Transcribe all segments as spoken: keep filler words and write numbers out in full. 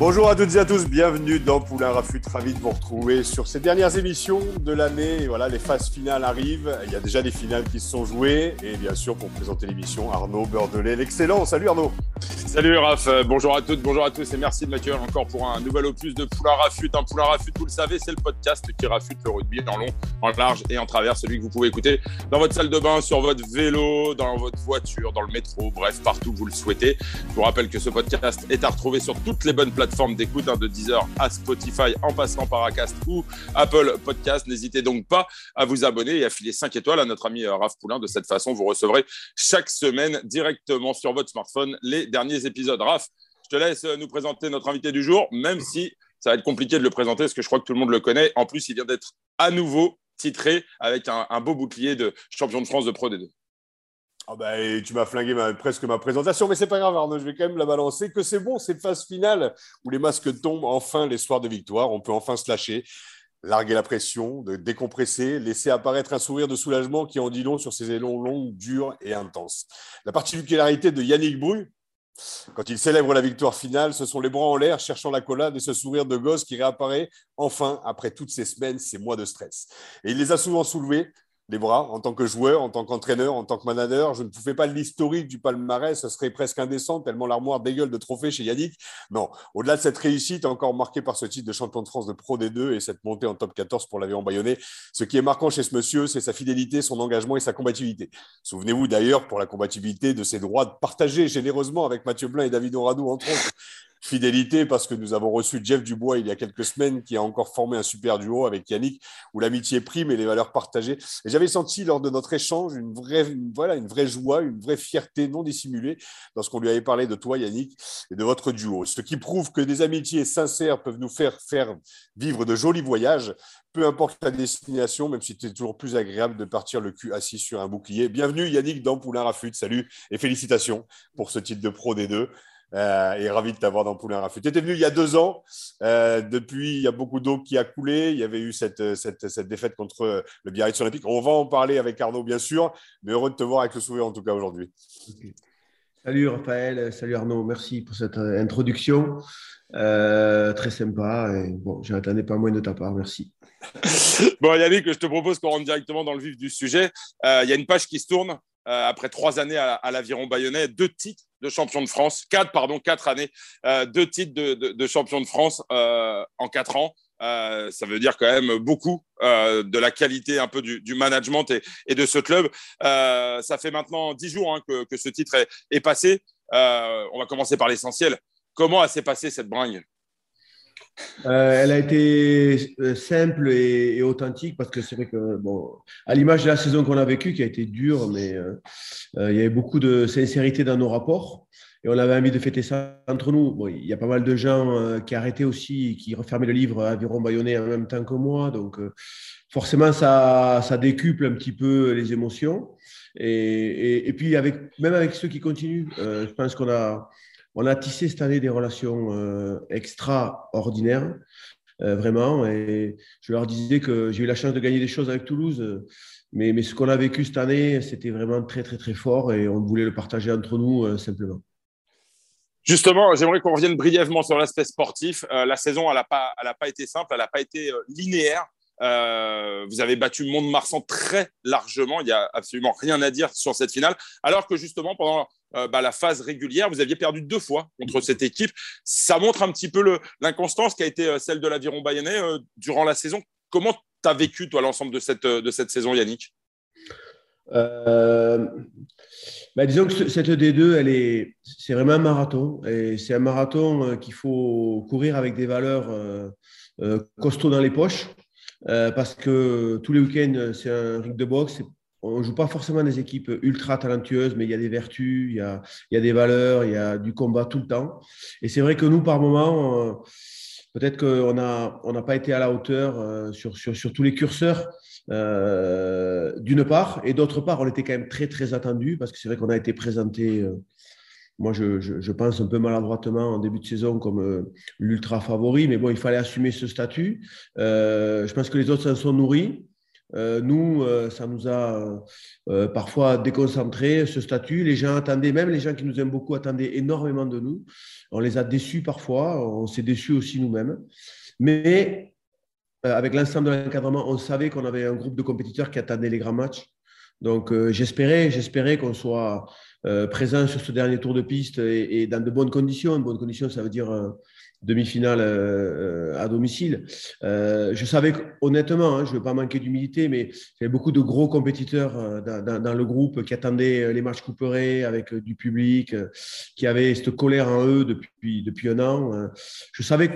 Bonjour à toutes et à tous, bienvenue dans Poulain Raffut, ravi de vous retrouver sur ces dernières émissions de l'année. Et voilà, les phases finales arrivent, il y a déjà des finales qui se sont jouées et bien sûr pour présenter l'émission, Arnaud Bordelet, l'excellent. Salut Arnaud. Salut Raph, bonjour à toutes, bonjour à tous et merci de m'accueillir encore pour un nouvel opus de Poulain Raffut. Un Poulain Raffut, vous le savez, c'est le podcast qui raffute le rugby en long, en large et en travers, celui que vous pouvez écouter dans votre salle de bain, sur votre vélo, dans votre voiture, dans le métro, bref, partout où vous le souhaitez. Je vous rappelle que ce podcast est à retrouver sur toutes les bonnes plateformes Plateforme d'écoute hein, de Deezer à Spotify en passant par Acast ou Apple Podcast. N'hésitez donc pas à vous abonner et à filer cinq étoiles à notre ami Raph Poulain. De cette façon, vous recevrez chaque semaine directement sur votre smartphone les derniers épisodes. Raph, je te laisse nous présenter notre invité du jour, même si ça va être compliqué de le présenter parce que je crois que tout le monde le connaît. En plus, il vient d'être à nouveau titré avec un, un beau bouclier de champion de France de Pro D deux. Oh ben, tu m'as flingué ma, presque ma présentation, mais c'est pas grave Arnaud, je vais quand même la balancer, que c'est bon, cette phase finale où les masques tombent enfin les soirs de victoire, on peut enfin se lâcher, larguer la pression, de décompresser, laisser apparaître un sourire de soulagement qui en dit long sur ces élans longs, durs et intenses. La particularité de Yannick Bru, quand il célèbre la victoire finale, ce sont les bras en l'air cherchant l'accolade et ce sourire de gosse qui réapparaît enfin après toutes ces semaines, ces mois de stress. Et il les a souvent soulevés, les bras, en tant que joueur, en tant qu'entraîneur, en tant que manager. Je ne pouvais pas l'historique du palmarès, ce serait presque indécent, tellement l'armoire dégueule de trophées chez Yannick. Non, au-delà de cette réussite, encore marquée par ce titre de champion de France de Pro D deux et cette montée en top quatorze pour l'Aviron Bayonnais, ce qui est marquant chez ce monsieur, c'est sa fidélité, son engagement et sa combativité. Souvenez-vous d'ailleurs pour la combativité de ses droits partagés généreusement avec Mathieu Blain et David Oradou, entre autres. Fidélité parce que nous avons reçu Jeff Dubois il y a quelques semaines qui a encore formé un super duo avec Yannick où l'amitié prime et les valeurs partagées. Et j'avais senti lors de notre échange une vraie, une, voilà, une vraie joie, une vraie fierté non dissimulée lorsqu'on lui avait parlé de toi Yannick et de votre duo. Ce qui prouve que des amitiés sincères peuvent nous faire, faire vivre de jolis voyages, peu importe la destination, même si c'était toujours plus agréable de partir le cul assis sur un bouclier. Bienvenue Yannick dans Poulain Raffut, salut et félicitations pour ce titre de Pro D deux. Euh, et ravi de t'avoir dans Poulain Raffut. Tu étais venu il y a deux ans, euh, depuis il y a beaucoup d'eau qui a coulé, il y avait eu cette, cette, cette défaite contre le Biarritz Olympique. On va en parler avec Arnaud bien sûr, mais heureux de te voir avec le sourire en tout cas aujourd'hui. Okay. Salut Raphaël, salut Arnaud, merci pour cette introduction, euh, très sympa, et bon, je n'attendais pas moins de ta part, merci. Bon Yannick, je te propose qu'on rentre directement dans le vif du sujet, il euh, y a une page qui se tourne. Après trois années à, à l'Aviron Bayonnais, deux titres de champion de France, quatre, pardon, quatre années, euh, deux titres de, de, de champion de France euh, en quatre ans. Euh, ça veut dire quand même beaucoup euh, de la qualité un peu du, du management et, et de ce club. Euh, ça fait maintenant dix jours hein, que, que ce titre est, est passé. Euh, on va commencer par l'essentiel. Comment s'est passée cette bringue ? Euh, elle a été simple et, et authentique parce que c'est vrai que, bon, à l'image de la saison qu'on a vécue, qui a été dure, mais euh, euh, il y avait beaucoup de sincérité dans nos rapports et on avait envie de fêter ça entre nous. Bon, il y a pas mal de gens euh, qui arrêtaient aussi, qui refermaient le livre à Aviron Bayonnais en même temps que moi, donc euh, forcément ça, ça décuple un petit peu les émotions et, et, et puis avec, même avec ceux qui continuent, euh, je pense qu'on a... On a tissé cette année des relations euh, extraordinaires, euh, vraiment. Et je leur disais que j'ai eu la chance de gagner des choses avec Toulouse, euh, mais, mais ce qu'on a vécu cette année, c'était vraiment très, très, très fort et on voulait le partager entre nous euh, simplement. Justement, j'aimerais qu'on revienne brièvement sur l'aspect sportif. Euh, la saison, elle n'a pas, elle n'a pas été simple, elle n'a pas été euh, linéaire. Euh, vous avez battu Mont-de-Marsan très largement, il n'y a absolument rien à dire sur cette finale, alors que justement pendant euh, bah, la phase régulière, vous aviez perdu deux fois contre cette équipe. Ça montre un petit peu le, l'inconstance qui a été celle de l'Aviron Bayonnais euh, durant la saison. Comment tu as vécu toi l'ensemble de cette, de cette saison Yannick ? euh, bah, disons que cette D deux elle est, c'est vraiment un marathon et c'est un marathon qu'il faut courir avec des valeurs euh, euh, costauds dans les poches. Euh, parce que tous les week-ends, c'est un ring de boxe, c'est on ne joue pas forcément des équipes ultra talentueuses, mais il y a des vertus, il y a, il y a des valeurs, il y a du combat tout le temps. Et c'est vrai que nous, par moments, euh, peut-être qu'on n'a on n'a pas été à la hauteur euh, sur, sur, sur tous les curseurs, euh, d'une part. Et d'autre part, on était quand même très, très attendus, parce que c'est vrai qu'on a été présenté, euh, moi, je, je, je pense un peu maladroitement en début de saison comme euh, l'ultra favori. Mais bon, il fallait assumer ce statut. Euh, je pense que les autres s'en sont nourris. Euh, nous, euh, ça nous a euh, parfois déconcentré ce statut. Les gens attendaient, même les gens qui nous aiment beaucoup attendaient énormément de nous. On les a déçus parfois, on s'est déçus aussi nous-mêmes. Mais euh, avec l'ensemble de l'encadrement, on savait qu'on avait un groupe de compétiteurs qui attendaient les grands matchs. Donc euh, j'espérais, j'espérais qu'on soit euh, présent sur ce dernier tour de piste et, et dans de bonnes conditions. Bonnes conditions, ça veut dire euh, demi-finale euh, à domicile. Euh, je savais honnêtement, hein, je ne veux pas manquer d'humilité, mais il y avait beaucoup de gros compétiteurs euh, dans, dans le groupe qui attendaient les matchs couperés avec euh, du public, euh, qui avaient cette colère en eux depuis, depuis un an. Euh, je savais,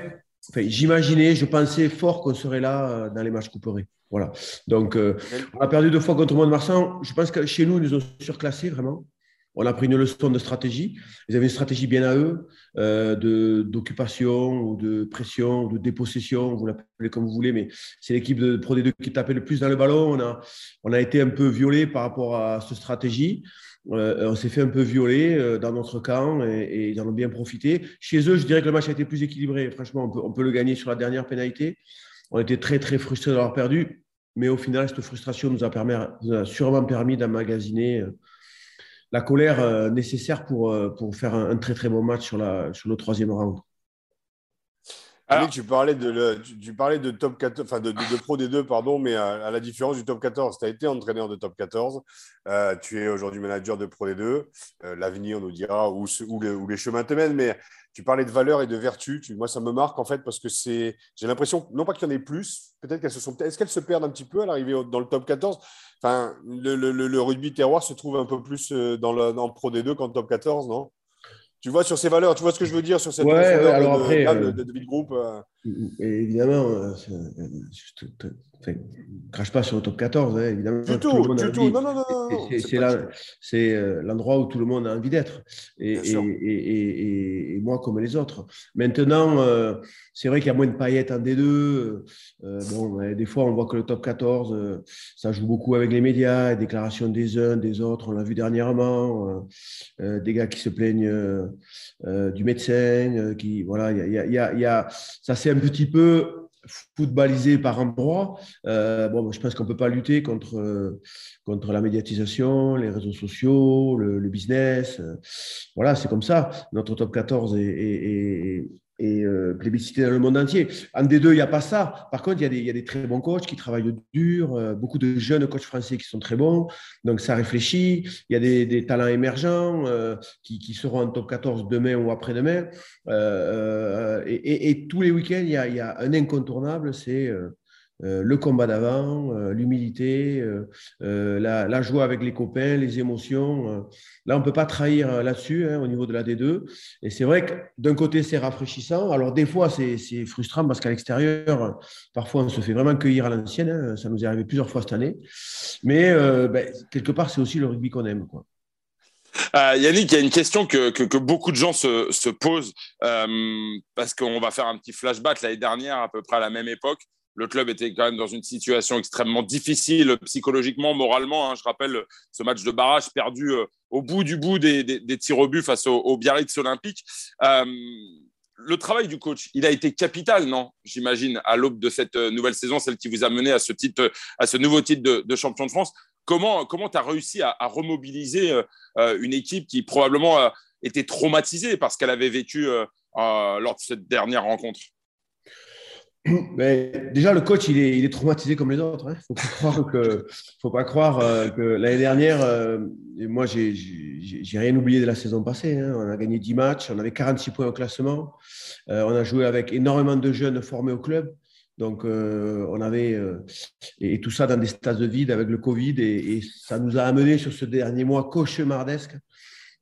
enfin, j'imaginais, je pensais fort qu'on serait là euh, dans les matchs couperés. Voilà. Donc, euh, on a perdu deux fois contre Mont-de-Marsan. Je pense que chez nous, ils nous ont surclassés vraiment. On a pris une leçon de stratégie. Ils avaient une stratégie bien à eux, euh, de, d'occupation ou de pression, de dépossession, vous l'appelez comme vous voulez, mais c'est l'équipe de Pro D deux qui tapait le plus dans le ballon. On a, on a été un peu violé par rapport à cette stratégie. Euh, on s'est fait un peu violer euh, dans notre camp et, et ils en ont bien profité. Chez eux, je dirais que le match a été plus équilibré. Franchement, on peut, on peut le gagner sur la dernière pénalité. On était très, très frustrés d'avoir perdu, mais au final, cette frustration nous a, permis, nous a sûrement permis d'emmagasiner euh, la colère euh, nécessaire pour, euh, pour faire un, un très très bon match sur, la, sur le troisième round. Alors, tu parlais de, le, tu, tu parlais de top quatorze, enfin de, de, de Pro D deux, pardon, mais à, à la différence du top quatorze, tu as été entraîneur de top quatorze, euh, tu es aujourd'hui manager de Pro D deux, euh, l'avenir nous dira où, où, le, où les chemins te mènent, mais tu parlais de valeur et de vertu, tu, moi ça me marque en fait parce que c'est, j'ai l'impression, non pas qu'il y en ait plus, peut-être qu'elles se sont, est-ce qu'elles se perdent un petit peu à l'arrivée dans le top quatorze? Enfin, le, le, le rugby terroir se trouve un peu plus dans le, dans le Pro D deux qu'en top quatorze, non? Tu vois, sur ces valeurs, tu vois ce que je veux dire sur cette ouais, alors de, après, de, de, de, de groupe. Évidemment, je ne crache pas sur le top quatorze, hein, évidemment. Du tout, tout du tout. Non, non, non. C'est, c'est, c'est, la, c'est l'endroit où tout le monde a envie d'être. Et, et, et, et, et moi, comme les autres. Maintenant, euh, c'est vrai qu'il y a moins de paillettes en D deux. Euh, bon, ouais, des fois, on voit que le top quatorze, euh, ça joue beaucoup avec les médias, les déclarations des uns, des autres. On l'a vu dernièrement. Euh, euh, des gars qui se plaignent. Euh, Euh, du médecin, euh, qui voilà, il y a, y a, y a, ça c'est un petit peu footballisé par endroit. Euh, bon, je pense qu'on peut pas lutter contre euh, contre la médiatisation, les réseaux sociaux, le, le business. Euh, voilà, c'est comme ça. Notre top quatorze est, est, est et euh, plébiscité dans le monde entier. En D deux, il n'y a pas ça. Par contre, il y, y a des très bons coachs qui travaillent dur, euh, beaucoup de jeunes coachs français qui sont très bons, donc ça réfléchit. Il y a des, des talents émergents euh, qui, qui seront en top quatorze demain ou après-demain. Euh, et, et, et tous les week-ends, il y a, y a un incontournable, c'est euh, euh, le combat d'avant, euh, l'humilité, euh, euh, la, la joie avec les copains, les émotions. Euh. Là, on ne peut pas trahir là-dessus, hein, au niveau de la D deux. Et c'est vrai que d'un côté, c'est rafraîchissant. Alors, des fois, c'est, c'est frustrant parce qu'à l'extérieur, parfois, on se fait vraiment cueillir à l'ancienne. Hein. Ça nous est arrivé plusieurs fois cette année. Mais euh, ben, quelque part, c'est aussi le rugby qu'on aime, quoi. Euh, Yannick, il y a une question que, que, que beaucoup de gens se, se posent euh, parce qu'on va faire un petit flashback. L'année dernière, à peu près à la même époque, le club était quand même dans une situation extrêmement difficile psychologiquement, moralement. Hein. Je rappelle ce match de barrage perdu euh, au bout du bout des, des, des tirs au but face au, au Biarritz Olympique. Euh, le travail du coach, il a été capital, non ? J'imagine, à l'aube de cette nouvelle saison, celle qui vous a mené à ce, titre, à ce nouveau titre de, de champion de France. Comment tu as réussi à, à remobiliser euh, une équipe qui probablement euh, était traumatisée parce qu'elle avait vécu euh, euh, lors de cette dernière rencontre ? Mais déjà, le coach, il est, il est traumatisé comme les autres. Hein. Faut pas croire que, faut pas croire euh, que l'année dernière, euh, moi, j'ai, j'ai, j'ai rien oublié de la saison passée. Hein. On a gagné dix matchs, on avait quarante-six points au classement. Euh, on a joué avec énormément de jeunes formés au club. Donc, euh, on avait euh, et, et tout ça dans des stades de vide avec le Covid, et, et ça nous a amené sur ce dernier mois cauchemardesque.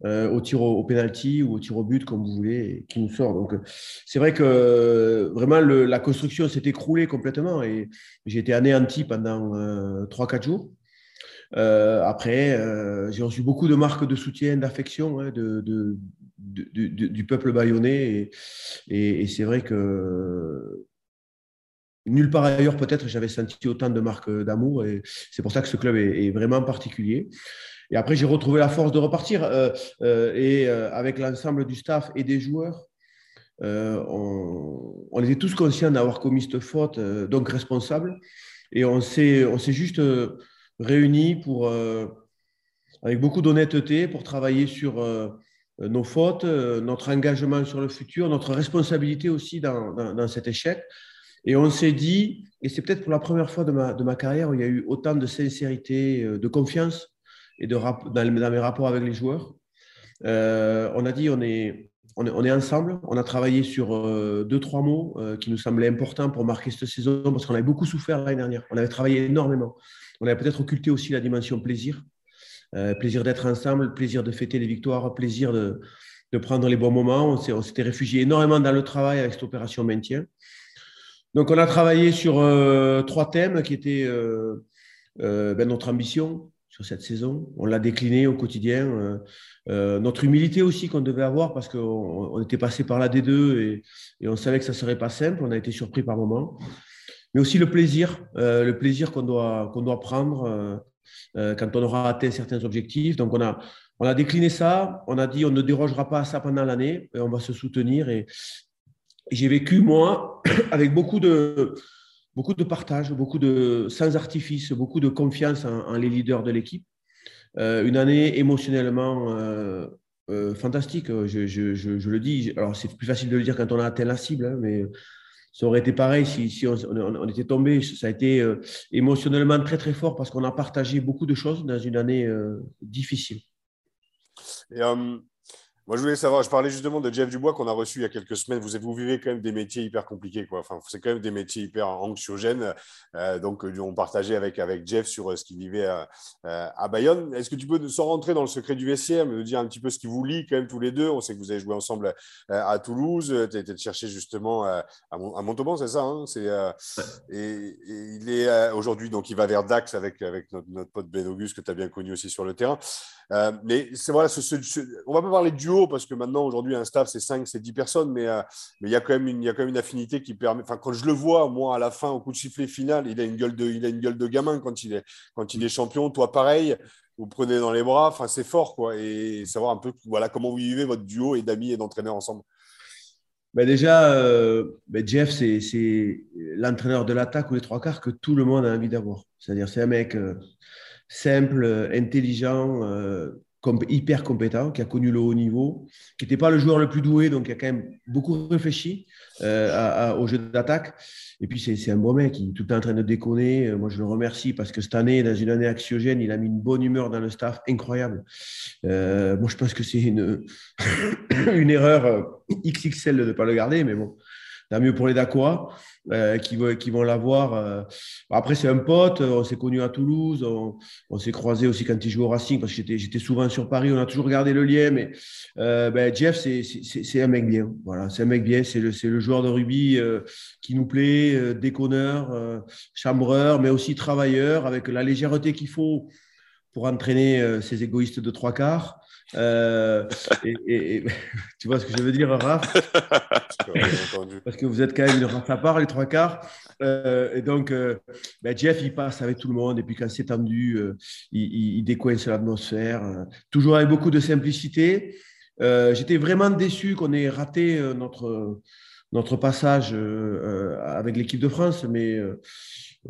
Euh, au tir au, au penalty ou au tir au but, comme vous voulez, qui nous sort. Donc, c'est vrai que euh, vraiment le, la construction s'est écroulée complètement et j'ai été anéanti pendant euh, trois quatre jours. Euh, après, euh, j'ai reçu beaucoup de marques de soutien, d'affection hein, de, de, de, du, du peuple bayonnais. Et, et, et c'est vrai que nulle part ailleurs, peut-être, j'avais senti autant de marques d'amour. Et c'est pour ça que ce club est, est vraiment particulier. Et après, j'ai retrouvé la force de repartir. Euh, euh, et euh, avec l'ensemble du staff et des joueurs, euh, on, on était tous conscients d'avoir commis cette faute, euh, donc responsable. Et on s'est, on s'est juste euh, réunis pour, euh, avec beaucoup d'honnêteté pour travailler sur euh, nos fautes, euh, notre engagement sur le futur, notre responsabilité aussi dans, dans, dans cet échec. Et on s'est dit, et c'est peut-être pour la première fois de ma, de ma carrière où il y a eu autant de sincérité, de confiance, et de rap- dans, dans mes rapports avec les joueurs. Euh, on a dit, on est, on, est, on est ensemble. On a travaillé sur euh, deux, trois mots euh, qui nous semblaient importants pour marquer cette saison, parce qu'on avait beaucoup souffert l'année dernière. On avait travaillé énormément. On avait peut-être occulté aussi la dimension plaisir. Euh, plaisir d'être ensemble, plaisir de fêter les victoires, plaisir de, de prendre les bons moments. On, s'est, on s'était réfugié énormément dans le travail avec cette opération maintien. Donc, on a travaillé sur euh, trois thèmes qui étaient euh, euh, ben, notre ambition, sur cette saison, on l'a décliné au quotidien. Euh, euh, notre humilité aussi qu'on devait avoir parce qu'on on était passé par la D deux et, et on savait que ça ne serait pas simple. On a été surpris par moments. Mais aussi le plaisir, euh, le plaisir qu'on doit, qu'on doit prendre euh, euh, quand on aura atteint certains objectifs. Donc, on a, on a décliné ça. On a dit on ne dérogera pas à ça pendant l'année et on va se soutenir. Et, et j'ai vécu, moi, avec beaucoup de... Beaucoup de partage, beaucoup de sans artifice, beaucoup de confiance en, en les leaders de l'équipe. Euh, une année émotionnellement euh, euh, fantastique, je, je, je, je le dis. Alors, c'est plus facile de le dire quand on a atteint la cible, hein, mais ça aurait été pareil si, si on, on, on était tombé. Ça a été euh, émotionnellement très, très fort parce qu'on a partagé beaucoup de choses dans une année euh, difficile. Et, euh, moi, je voulais savoir, je parlais justement de Jeff Dubois qu'on a reçu il y a quelques semaines. Vous, vous vivez quand même des métiers hyper compliqués, quoi. Enfin, c'est quand même des métiers hyper anxiogènes. Euh, donc, on partageait avec, avec Jeff sur ce qu'il vivait à, à Bayonne. Est-ce que tu peux, sans rentrer dans le secret du vestiaire, me dire un petit peu ce qui vous lie quand même tous les deux? On sait que vous avez joué ensemble à Toulouse. Tu as été chercher justement à, à Montauban, c'est ça hein c'est, euh, et, et il est aujourd'hui, donc il va vers Dax avec, avec notre, notre pote Ben Auguste que tu as bien connu aussi sur le terrain. Euh, mais c'est, voilà, ce, ce, ce, on va pas parler de duo parce que maintenant aujourd'hui un staff c'est cinq, c'est dix personnes, mais euh, mais il y a quand même une il y a quand même une affinité qui permet. Enfin, quand je le vois moi à la fin au coup de sifflet final, il a une gueule de il a une gueule de gamin quand il est quand il est champion. Toi pareil, vous prenez dans les bras. Enfin, c'est fort quoi. Et savoir un peu voilà comment vous vivez votre duo et d'amis et d'entraîneurs ensemble. Ben déjà, euh, ben Jeff c'est c'est l'entraîneur de l'attaque ou les trois quarts que tout le monde a envie d'avoir. C'est-à-dire c'est un mec. Euh, simple, intelligent, euh, comp- hyper compétent, qui a connu le haut niveau, qui n'était pas le joueur le plus doué, donc qui a quand même beaucoup réfléchi euh, à, à, au jeu d'attaque. Et puis, c'est, c'est un bon mec, il est tout le temps en train de déconner. Moi, je le remercie parce que cette année, dans une année anxiogène, il a mis une bonne humeur dans le staff, incroyable. Euh, moi, je pense que c'est une, une erreur X X L de ne pas le garder, mais bon. Tant mieux pour les Dacois euh, qui, qui vont l'avoir. Euh. Après, c'est un pote. On s'est connus à Toulouse. On, on s'est croisés aussi quand il jouait au Racing parce que j'étais, j'étais souvent sur Paris. On a toujours gardé le lien. Mais euh, ben, Jeff, c'est, c'est, c'est un mec bien. Voilà, c'est un mec bien. C'est le, c'est le joueur de rugby euh, qui nous plaît, euh, déconneur, euh, chambreur, mais aussi travailleur avec la légèreté qu'il faut pour entraîner euh, ces égoïstes de trois quarts. Euh, et, et, et, tu vois ce que je veux dire, Raph? Parce que vous êtes quand même une race à part, les trois quarts. Euh, et donc, euh, ben Jeff, il passe avec tout le monde. Et puis, quand c'est tendu, euh, il, il décoince l'atmosphère. Euh, toujours avec beaucoup de simplicité. Euh, j'étais vraiment déçu qu'on ait raté euh, notre, notre passage euh, euh, avec l'équipe de France. Mais euh,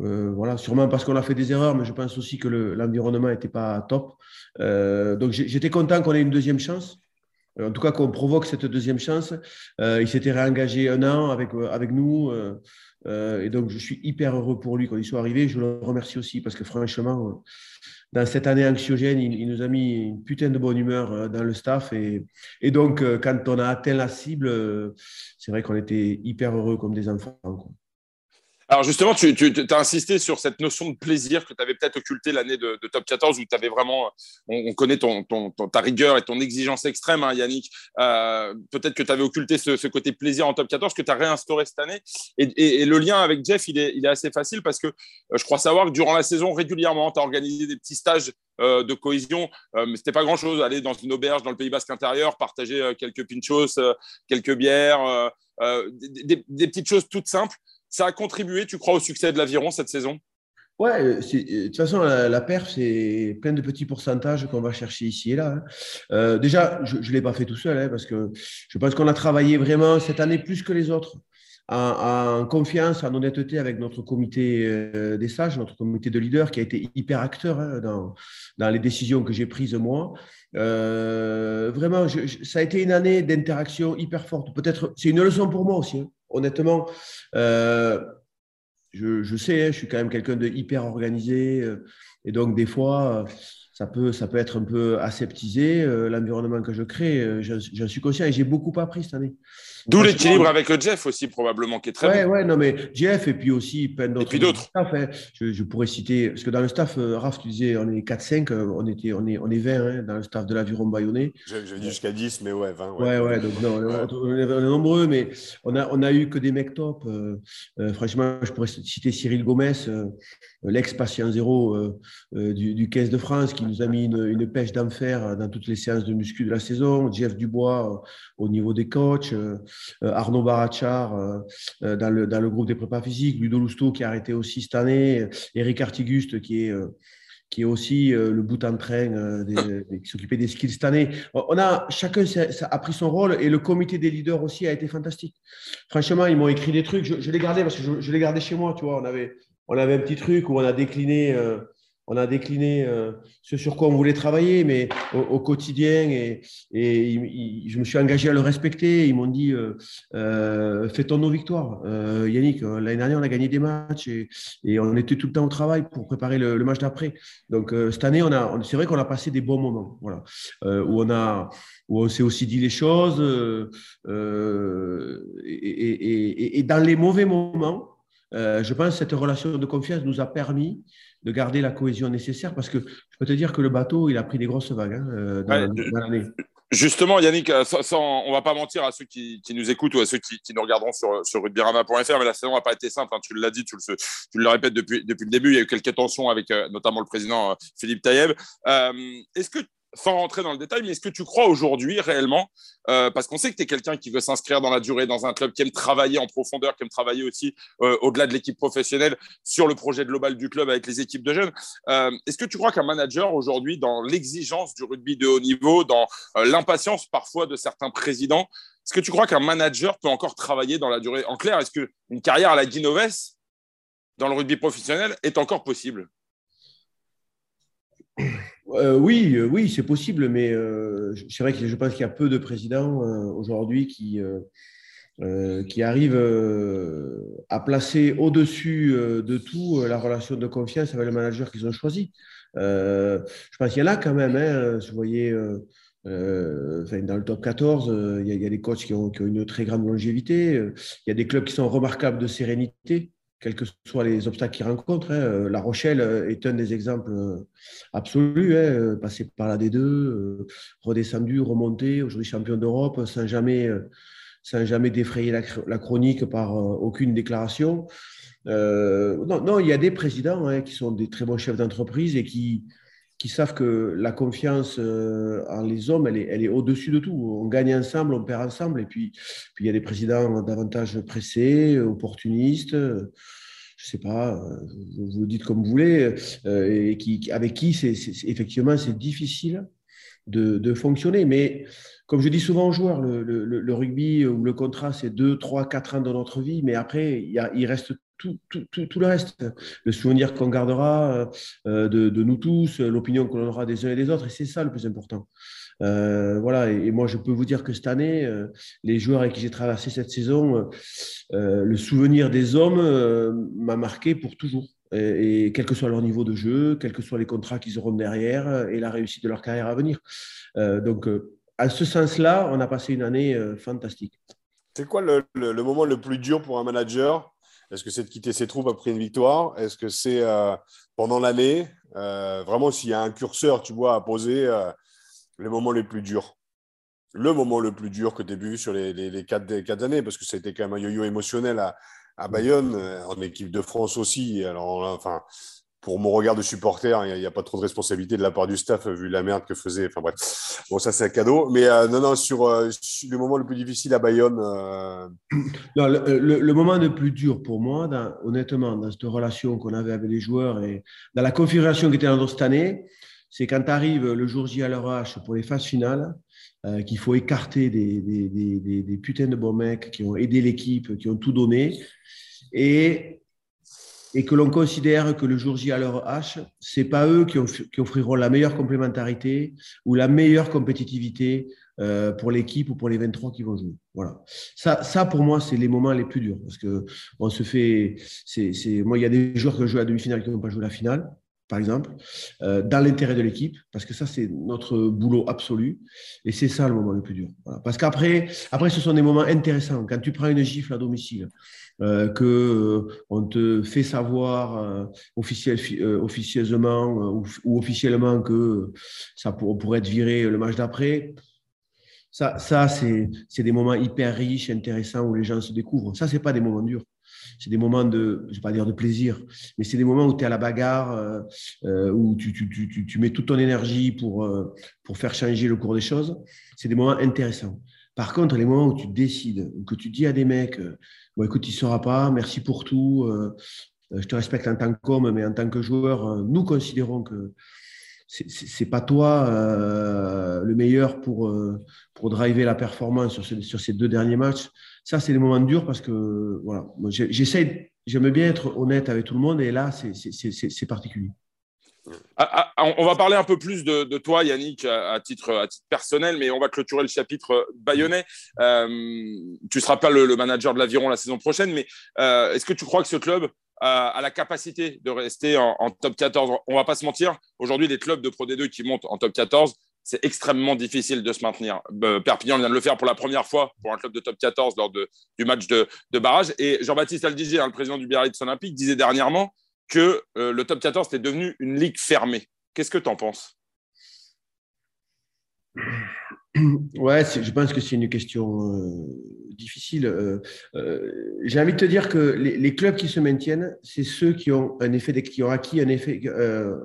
euh, voilà, sûrement parce qu'on a fait des erreurs. Mais je pense aussi que le, l'environnement n'était pas top. Euh, donc j'étais content qu'on ait une deuxième chance, en tout cas qu'on provoque cette deuxième chance. Euh, il s'était réengagé un an avec, avec nous euh, euh, et donc je suis hyper heureux pour lui qu'on y soit arrivé. Je le remercie aussi parce que franchement dans cette année anxiogène il, il nous a mis une putain de bonne humeur dans le staff et, et donc quand on a atteint la cible c'est vrai qu'on était hyper heureux comme des enfants quoi. Alors justement, tu, tu as insisté sur cette notion de plaisir que tu avais peut-être occulté l'année de, de Top quatorze où tu avais vraiment, on, on connaît ton, ton, ton, ta rigueur et ton exigence extrême, hein, Yannick. Euh, peut-être que tu avais occulté ce, ce côté plaisir en Top quatorze que tu as réinstauré cette année. Et, et, et le lien avec Jeff, il est, il est assez facile parce que euh, je crois savoir que durant la saison, régulièrement, tu as organisé des petits stages euh, de cohésion, euh, mais c'était pas grand-chose. Aller dans une auberge dans le Pays Basque intérieur, partager euh, quelques pinchos, euh, quelques bières, euh, euh, des, des, des petites choses toutes simples. Ça a contribué, tu crois, au succès de l'Aviron cette saison? Ouais, c'est, de toute façon, la, la perf, c'est plein de petits pourcentages qu'on va chercher ici et là. Hein. Euh, déjà, je ne l'ai pas fait tout seul, hein, parce que je pense qu'on a travaillé vraiment cette année plus que les autres, en, en confiance, en honnêteté avec notre comité euh, des sages, notre comité de leaders qui a été hyper acteur hein, dans, dans les décisions que j'ai prises moi. Euh, vraiment, je, je, ça a été une année d'interaction hyper forte. Peut-être, c'est une leçon pour moi aussi. Hein. Honnêtement, euh, je, je sais, je suis quand même quelqu'un de hyper organisé euh, et donc des fois, euh, ça peut, ça peut être un peu aseptisé. Euh, l'environnement que je crée, euh, j'en, j'en suis conscient et j'ai beaucoup appris cette année. D'où l'équilibre avec Jeff aussi, probablement, qui est très ouais, bon. Oui, non, mais Jeff et puis aussi plein d'autres. Et puis d'autres. Staff, hein. je, je pourrais citer, parce que dans le staff, euh, Raph, tu disais, on est quatre cinq, on, était, on, est, on est vingt hein, dans le staff de l'Aviron Bayonnais. J'ai, j'ai dit jusqu'à dix, mais ouais, vingt. Ouais, ouais, ouais donc non, on, est, on est nombreux, mais on a, on a eu que des mecs top. Euh, euh, franchement, je pourrais citer Cyril Gomez, euh, l'ex-patient zéro euh, euh, du, du Caisse de France, qui nous a mis une, une pêche d'enfer dans toutes les séances de muscu de la saison. Jeff Dubois, euh, au niveau des coachs. Euh, Euh, Arnaud Barachar euh, dans, le, dans le groupe des prépas physiques, Ludo Lousteau qui a arrêté aussi cette année, Eric Artiguste qui est, euh, qui est aussi euh, le bout en train euh, des, qui s'occupait des skills cette année. On a, chacun a pris son rôle et le comité des leaders aussi a été fantastique. Franchement, ils m'ont écrit des trucs, je, je les gardais parce que je, je les gardais chez moi, tu vois, on avait, on avait un petit truc où on a décliné… Euh, On a décliné euh, ce sur quoi on voulait travailler, mais au, au quotidien, et, et il, il, je me suis engagé à le respecter. Ils m'ont dit euh, euh, fêtons nos victoires. Euh, Yannick, euh, l'année dernière, on a gagné des matchs et, et on était tout le temps au travail pour préparer le, le match d'après. Donc, euh, cette année, on a, on, c'est vrai qu'on a passé des bons moments, voilà, euh, où, on a, où on s'est aussi dit les choses euh, euh, et, et, et, et dans les mauvais moments. Euh, je pense que cette relation de confiance nous a permis de garder la cohésion nécessaire parce que je peux te dire que le bateau, il a pris des grosses vagues hein, dans, ouais, dans l'année. Justement, Yannick, sans, sans, on ne va pas mentir à ceux qui, qui nous écoutent ou à ceux qui, qui nous regarderont sur, sur rugbyrama point f r, mais la saison n'a pas été simple. Hein, tu l'as dit, tu le, tu le répètes depuis, depuis le début. Il y a eu quelques tensions avec euh, notamment le président euh, Philippe Taïeb. Euh, est-ce que Sans rentrer dans le détail, mais est-ce que tu crois aujourd'hui réellement, euh, parce qu'on sait que tu es quelqu'un qui veut s'inscrire dans la durée, dans un club, qui aime travailler en profondeur, qui aime travailler aussi euh, au-delà de l'équipe professionnelle, sur le projet global du club avec les équipes de jeunes. Euh, est-ce que tu crois qu'un manager aujourd'hui, dans l'exigence du rugby de haut niveau, dans euh, l'impatience parfois de certains présidents, est-ce que tu crois qu'un manager peut encore travailler dans la durée? En clair, est-ce qu'une carrière à la Guinoves dans le rugby professionnel est encore possible? Euh, oui, euh, oui, c'est possible, mais euh, c'est vrai que je pense qu'il y a peu de présidents euh, aujourd'hui qui, euh, euh, qui arrivent euh, à placer au-dessus euh, de tout euh, la relation de confiance avec le manager qu'ils ont choisi. Euh, je pense qu'il y en a quand même, hein, vous voyez… Euh, Euh, enfin, dans le top quatorze, il euh, y, y a des coachs qui ont, qui ont une très grande longévité, il euh, y a des clubs qui sont remarquables de sérénité, quels que soient les obstacles qu'ils rencontrent. Hein. La Rochelle est un des exemples absolus, hein, passé par la D deux, euh, redescendu, remonté, aujourd'hui champion d'Europe, sans jamais, euh, sans jamais défrayer la, la chronique par euh, aucune déclaration. Euh, non, non, il y a des présidents hein, qui sont des très bons chefs d'entreprise et qui qui savent que la confiance euh, en les hommes, elle est, elle est au-dessus de tout. On gagne ensemble, on perd ensemble. Et puis, puis il y a des présidents davantage pressés, opportunistes, euh, je ne sais pas, euh, vous le dites comme vous voulez, euh, et qui, avec qui, c'est, c'est, c'est, effectivement, c'est difficile de, de fonctionner. Mais comme je dis souvent aux joueurs, le, le, le rugby ou le contrat, c'est deux, trois, quatre ans de notre vie, mais après, il, y a, il reste Tout, tout, tout, tout le reste, le souvenir qu'on gardera euh, de, de nous tous, l'opinion qu'on aura des uns et des autres, et c'est ça le plus important. Euh, voilà, et, et moi je peux vous dire que cette année, euh, les joueurs avec qui j'ai traversé cette saison, euh, le souvenir des hommes euh, m'a marqué pour toujours. Et, et quel que soit leur niveau de jeu, quels que soient les contrats qu'ils auront derrière et la réussite de leur carrière à venir. Euh, donc, euh, à ce sens-là, on a passé une année euh, fantastique. C'est quoi le, le, le moment le plus dur pour un manager ? Est-ce que c'est de quitter ses troupes après une victoire? Est-ce que c'est euh, pendant l'année? euh, Vraiment, s'il y a un curseur, tu vois, à poser, euh, les moments les plus durs. Le moment le plus dur que tu as vu sur les, les, les quatre, les quatre années, parce que ça a été quand même un yo-yo émotionnel à, à Bayonne, en équipe de France aussi. Alors, enfin, pour mon regard de supporter, il n'y a, a pas trop de responsabilité de la part du staff, vu la merde que faisait. Enfin bref, bon, ça c'est un cadeau. Mais euh, non, non, sur, euh, sur le moment le plus difficile à Bayonne… Euh... Non, le, le, le moment le plus dur pour moi, dans, honnêtement, dans cette relation qu'on avait avec les joueurs et dans la configuration qui était dans cette année, c'est quand tu arrives le jour J à leur H pour les phases finales, Euh, qu'il faut écarter des, des, des, des, des putains de bons mecs qui ont aidé l'équipe, qui ont tout donné, et, et que l'on considère que le jour J à leur H, c'est pas eux qui, ont, qui offriront la meilleure complémentarité ou la meilleure compétitivité euh, pour l'équipe ou pour les vingt-trois qui vont jouer. Voilà. Ça, ça pour moi, c'est les moments les plus durs, parce que on se fait. C'est, c'est, moi, il y a des joueurs qui ont joué la demi-finale qui n'ont pas joué la finale, par exemple, euh, dans l'intérêt de l'équipe, parce que ça, c'est notre boulot absolu, et c'est ça le moment le plus dur. Voilà. Parce qu'après, après, ce sont des moments intéressants. Quand tu prends une gifle à domicile, euh, que euh, on te fait savoir euh, officiel, euh, officieusement euh, ou, ou officiellement que ça pour, on pourrait être viré le match d'après, ça, ça c'est, c'est des moments hyper riches, intéressants, où les gens se découvrent. Ça, c'est pas des moments durs. C'est des moments de, je ne vais pas dire de plaisir, mais c'est des moments où tu es à la bagarre, euh, où tu, tu, tu, tu mets toute ton énergie pour, euh, pour faire changer le cours des choses. C'est des moments intéressants. Par contre, les moments où tu décides, où que tu dis à des mecs, euh, bon, écoute, il ne sera pas, merci pour tout, euh, je te respecte en tant qu'homme, mais en tant que joueur, euh, nous considérons que c'est, c'est, c'est pas toi euh, le meilleur pour, euh, pour driver la performance sur, ce, sur ces deux derniers matchs. Ça, c'est les moments durs parce que, voilà, j'essaie, j'aime bien être honnête avec tout le monde et là, c'est, c'est, c'est, c'est particulier. Ah, ah, on va parler un peu plus de, de toi, Yannick, à, à, titre, à titre personnel, mais on va clôturer le chapitre bayonnais. Euh, tu ne seras pas le, le manager de l'Aviron la saison prochaine, mais euh, est-ce que tu crois que ce club a la capacité de rester en, en top quatorze? On ne va pas se mentir, aujourd'hui, les clubs de Pro D deux qui montent en top quatorze, c'est extrêmement difficile de se maintenir. Perpignan vient de le faire pour la première fois pour un club de top quatorze lors de, du match de, de barrage. Et Jean-Baptiste Aldigé, hein, le président du Biarritz Olympique, disait dernièrement que euh, le top quatorze était devenu une ligue fermée. Qu'est-ce que tu en penses? Ouais, je pense que c'est une question euh, difficile. Euh, euh, j'ai envie de te dire que les, les clubs qui se maintiennent, c'est ceux qui ont, un effet de, qui ont acquis un effet… Euh,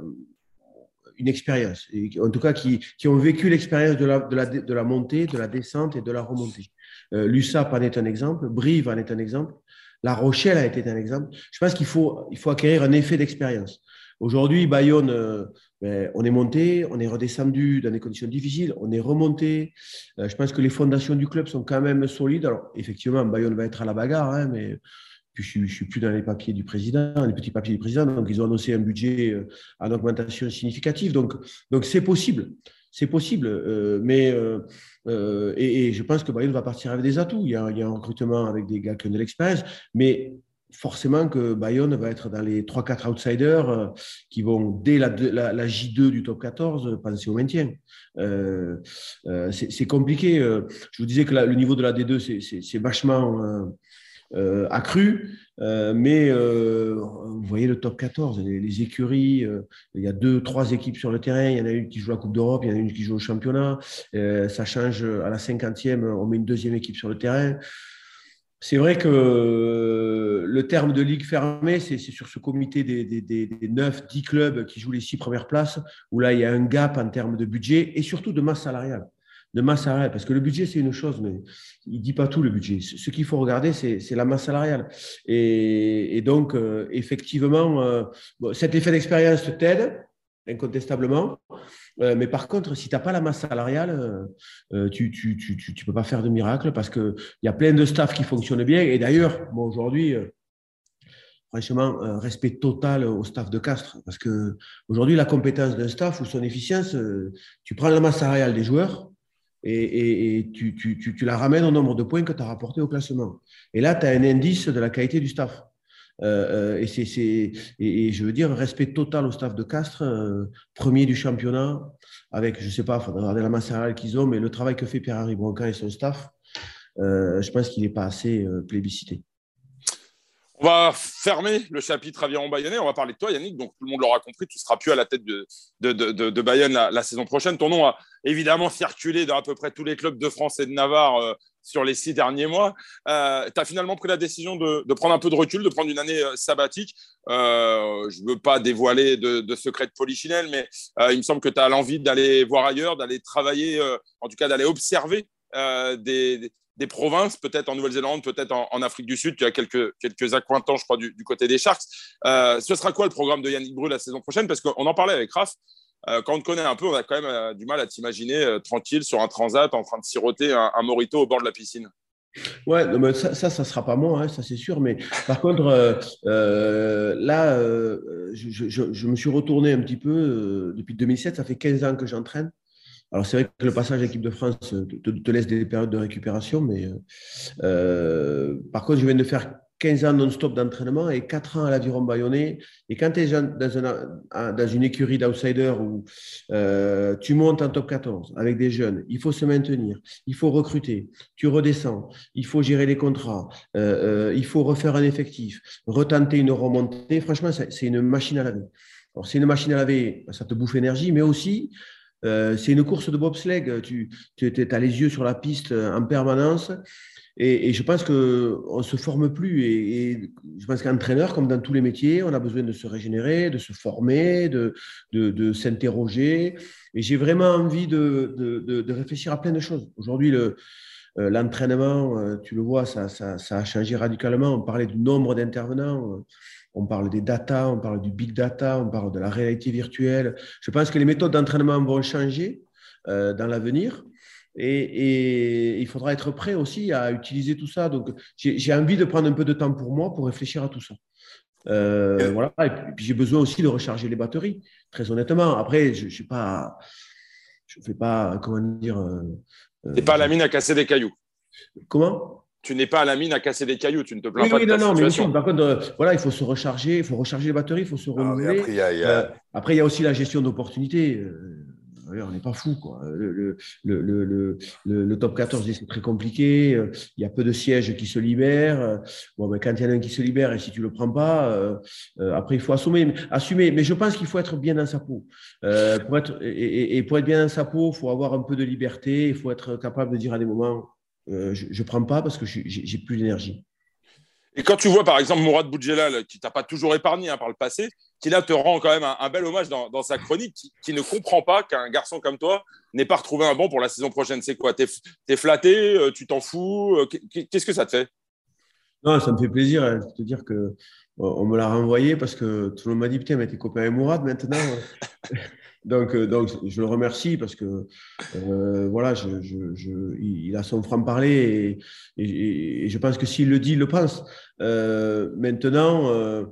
une expérience, en tout cas qui, qui ont vécu l'expérience de la, de, la, de la montée, de la descente et de la remontée. Euh, L'U S A P en est un exemple, Brive en est un exemple, La Rochelle a été un exemple. Je pense qu'il faut, il faut acquérir un effet d'expérience. Aujourd'hui, Bayonne, euh, ben, on est monté, on est redescendu dans des conditions difficiles, on est remonté. Euh, je pense que les fondations du club sont quand même solides. Alors, effectivement, Bayonne va être à la bagarre, hein, mais… Puis je ne suis plus dans les papiers du président, les petits papiers du président. Donc, ils ont annoncé un budget en augmentation significative. Donc, donc c'est possible. C'est possible. Euh, mais, euh, et, et je pense que Bayonne va partir avec des atouts. Il y a, il y a un recrutement avec des gars qui ont de l'expérience. Mais forcément que Bayonne va être dans les trois quatre outsiders qui vont, dès la, la, la J deux du top quatorze, penser au maintien. Euh, euh, c'est, c'est compliqué. Je vous disais que la, le niveau de la D deux, c'est, c'est, c'est vachement… Euh, Euh, accru, euh, mais euh, vous voyez le top quatorze, les, les écuries, euh, il y a deux, trois équipes sur le terrain, il y en a une qui joue la Coupe d'Europe, il y en a une qui joue au championnat, euh, ça change à la cinquantième, on met une deuxième équipe sur le terrain. C'est vrai que euh, le terme de ligue fermée, c'est, c'est sur ce comité des, des, des, des neuf dix clubs qui jouent les six premières places, où là il y a un gap en termes de budget et surtout de masse salariale. de masse salariale, parce que le budget, c'est une chose, mais il ne dit pas tout, le budget. Ce qu'il faut regarder, c'est, c'est la masse salariale. Et, et donc, euh, effectivement, euh, bon, cet effet d'expérience te t'aide, incontestablement, euh, mais par contre, si tu n'as pas la masse salariale, euh, tu ne tu, tu, tu, tu peux pas faire de miracle, parce qu'il y a plein de staff qui fonctionnent bien, et d'ailleurs, moi, aujourd'hui… Euh, Franchement, un respect total au staff de Castres. Parce qu'aujourd'hui, la compétence d'un staff ou son efficience, tu prends la masse salariale des joueurs et, et, et tu, tu, tu, tu la ramènes au nombre de points que tu as rapporté au classement. Et là, tu as un indice de la qualité du staff. Euh, et, c'est, c'est, et, et je veux dire, respect total au staff de Castres, euh, premier du championnat, avec, je ne sais pas, il faudra regarder la masse salariale qu'ils ont, mais le travail que fait Pierre-Henri Broncan et son staff, euh, je pense qu'il n'est pas assez euh, plébiscité. On va fermer le chapitre Aviron Bayonnais. On va parler de toi, Yannick. Donc, tout le monde l'aura compris, tu ne seras plus à la tête de, de, de, de Bayonne la, la saison prochaine. Ton nom a évidemment circulé dans à peu près tous les clubs de France et de Navarre euh, sur les six derniers mois. Euh, tu as finalement pris la décision de, de prendre un peu de recul, de prendre une année euh, sabbatique. Euh, je ne veux pas dévoiler de, de secret de polichinelle, mais euh, il me semble que tu as l'envie d'aller voir ailleurs, d'aller travailler, euh, en tout cas d'aller observer euh, des... des des provinces, peut-être en Nouvelle-Zélande, peut-être en, en Afrique du Sud. Tu as quelques, quelques accointants, je crois, du, du côté des Sharks. Euh, ce sera quoi le programme de Yannick Bru la saison prochaine ? Parce qu'on en parlait avec Raph. Euh, quand on te connaît un peu, on a quand même euh, du mal à t'imaginer euh, tranquille sur un transat en train de siroter un, un mojito au bord de la piscine. Ouais, non, mais ça, ça, ça sera pas moi, hein, ça c'est sûr. Mais par contre, euh, euh, là, euh, je, je, je me suis retourné un petit peu euh, depuis deux mille sept. Ça fait quinze ans que j'entraîne. Alors, c'est vrai que le passage à l'équipe de France te, te laisse des périodes de récupération, mais euh, par contre, je viens de faire quinze ans non-stop d'entraînement et quatre ans à l'Aviron Bayonnais. Et quand tu es dans, un, dans une écurie d'outsider où euh, tu montes en top quatorze avec des jeunes, il faut se maintenir, il faut recruter, tu redescends, il faut gérer les contrats, euh, euh, il faut refaire un effectif, retenter une remontée. Franchement, c'est, c'est une machine à laver. Alors, c'est une machine à laver, ça te bouffe énergie, mais aussi… Euh, c'est une course de bobsleigh, tu, tu as les yeux sur la piste en permanence et, et je pense qu'on ne se forme plus et, et je pense qu'entraîneur, comme dans tous les métiers, on a besoin de se régénérer, de se former, de, de, de s'interroger et j'ai vraiment envie de, de, de, de réfléchir à plein de choses. Aujourd'hui, le, euh, l'entraînement, euh, tu le vois, ça, ça, ça a changé radicalement, on parlait du nombre d'intervenants. Euh, On parle des data, on parle du big data, on parle de la réalité virtuelle. Je pense que les méthodes d'entraînement vont changer euh, dans l'avenir et, et il faudra être prêt aussi à utiliser tout ça. Donc, j'ai, j'ai envie de prendre un peu de temps pour moi pour réfléchir à tout ça. Euh, voilà. Et puis, puis, j'ai besoin aussi de recharger les batteries, très honnêtement. Après, je ne suis pas… Je ne fais pas… Comment dire… Euh, Tu n'es euh, pas à la mine à casser des cailloux. Comment ? Tu n'es pas à la mine à casser des cailloux, tu ne te plains oui, pas oui, de non, ta non, situation. Mais par contre, euh, voilà, il faut se recharger, il faut recharger les batteries, il faut se renouveler. Après, il y a, il y a... Euh, après, il y a aussi la gestion d'opportunités. Euh, on n'est pas fou, quoi. Le, le, le, le, le, le top quatorze, c'est très compliqué. Euh, il y a peu de sièges qui se libèrent. Bon, mais quand il y en a un qui se libère et si tu ne le prends pas, euh, euh, après, il faut assumer, assumer. Mais je pense qu'il faut être bien dans sa peau. Euh, pour être, et, et, et pour être bien dans sa peau, il faut avoir un peu de liberté, il faut être capable de dire à des moments… Euh, je ne prends pas parce que je n'ai plus d'énergie. Et quand tu vois, par exemple, Mourad Boudjelal, qui ne t'a pas toujours épargné hein, par le passé, qui là te rend quand même un, un bel hommage dans, dans sa chronique, qui, qui ne comprend pas qu'un garçon comme toi n'ait pas retrouvé un banc pour la saison prochaine. C'est quoi ? T'es, t'es flatté ? Tu t'en fous ? Qu'est-ce que ça te fait ? Non, ça me fait plaisir hein, de te dire que on me l'a renvoyé parce que tout le monde m'a dit « Putain, mais t'es copain avec Mourad maintenant ?» Donc, donc, je le remercie parce que euh, voilà, je, je, je, il a son franc-parler et, et, et je pense que s'il le dit, il le pense. Euh, maintenant, euh,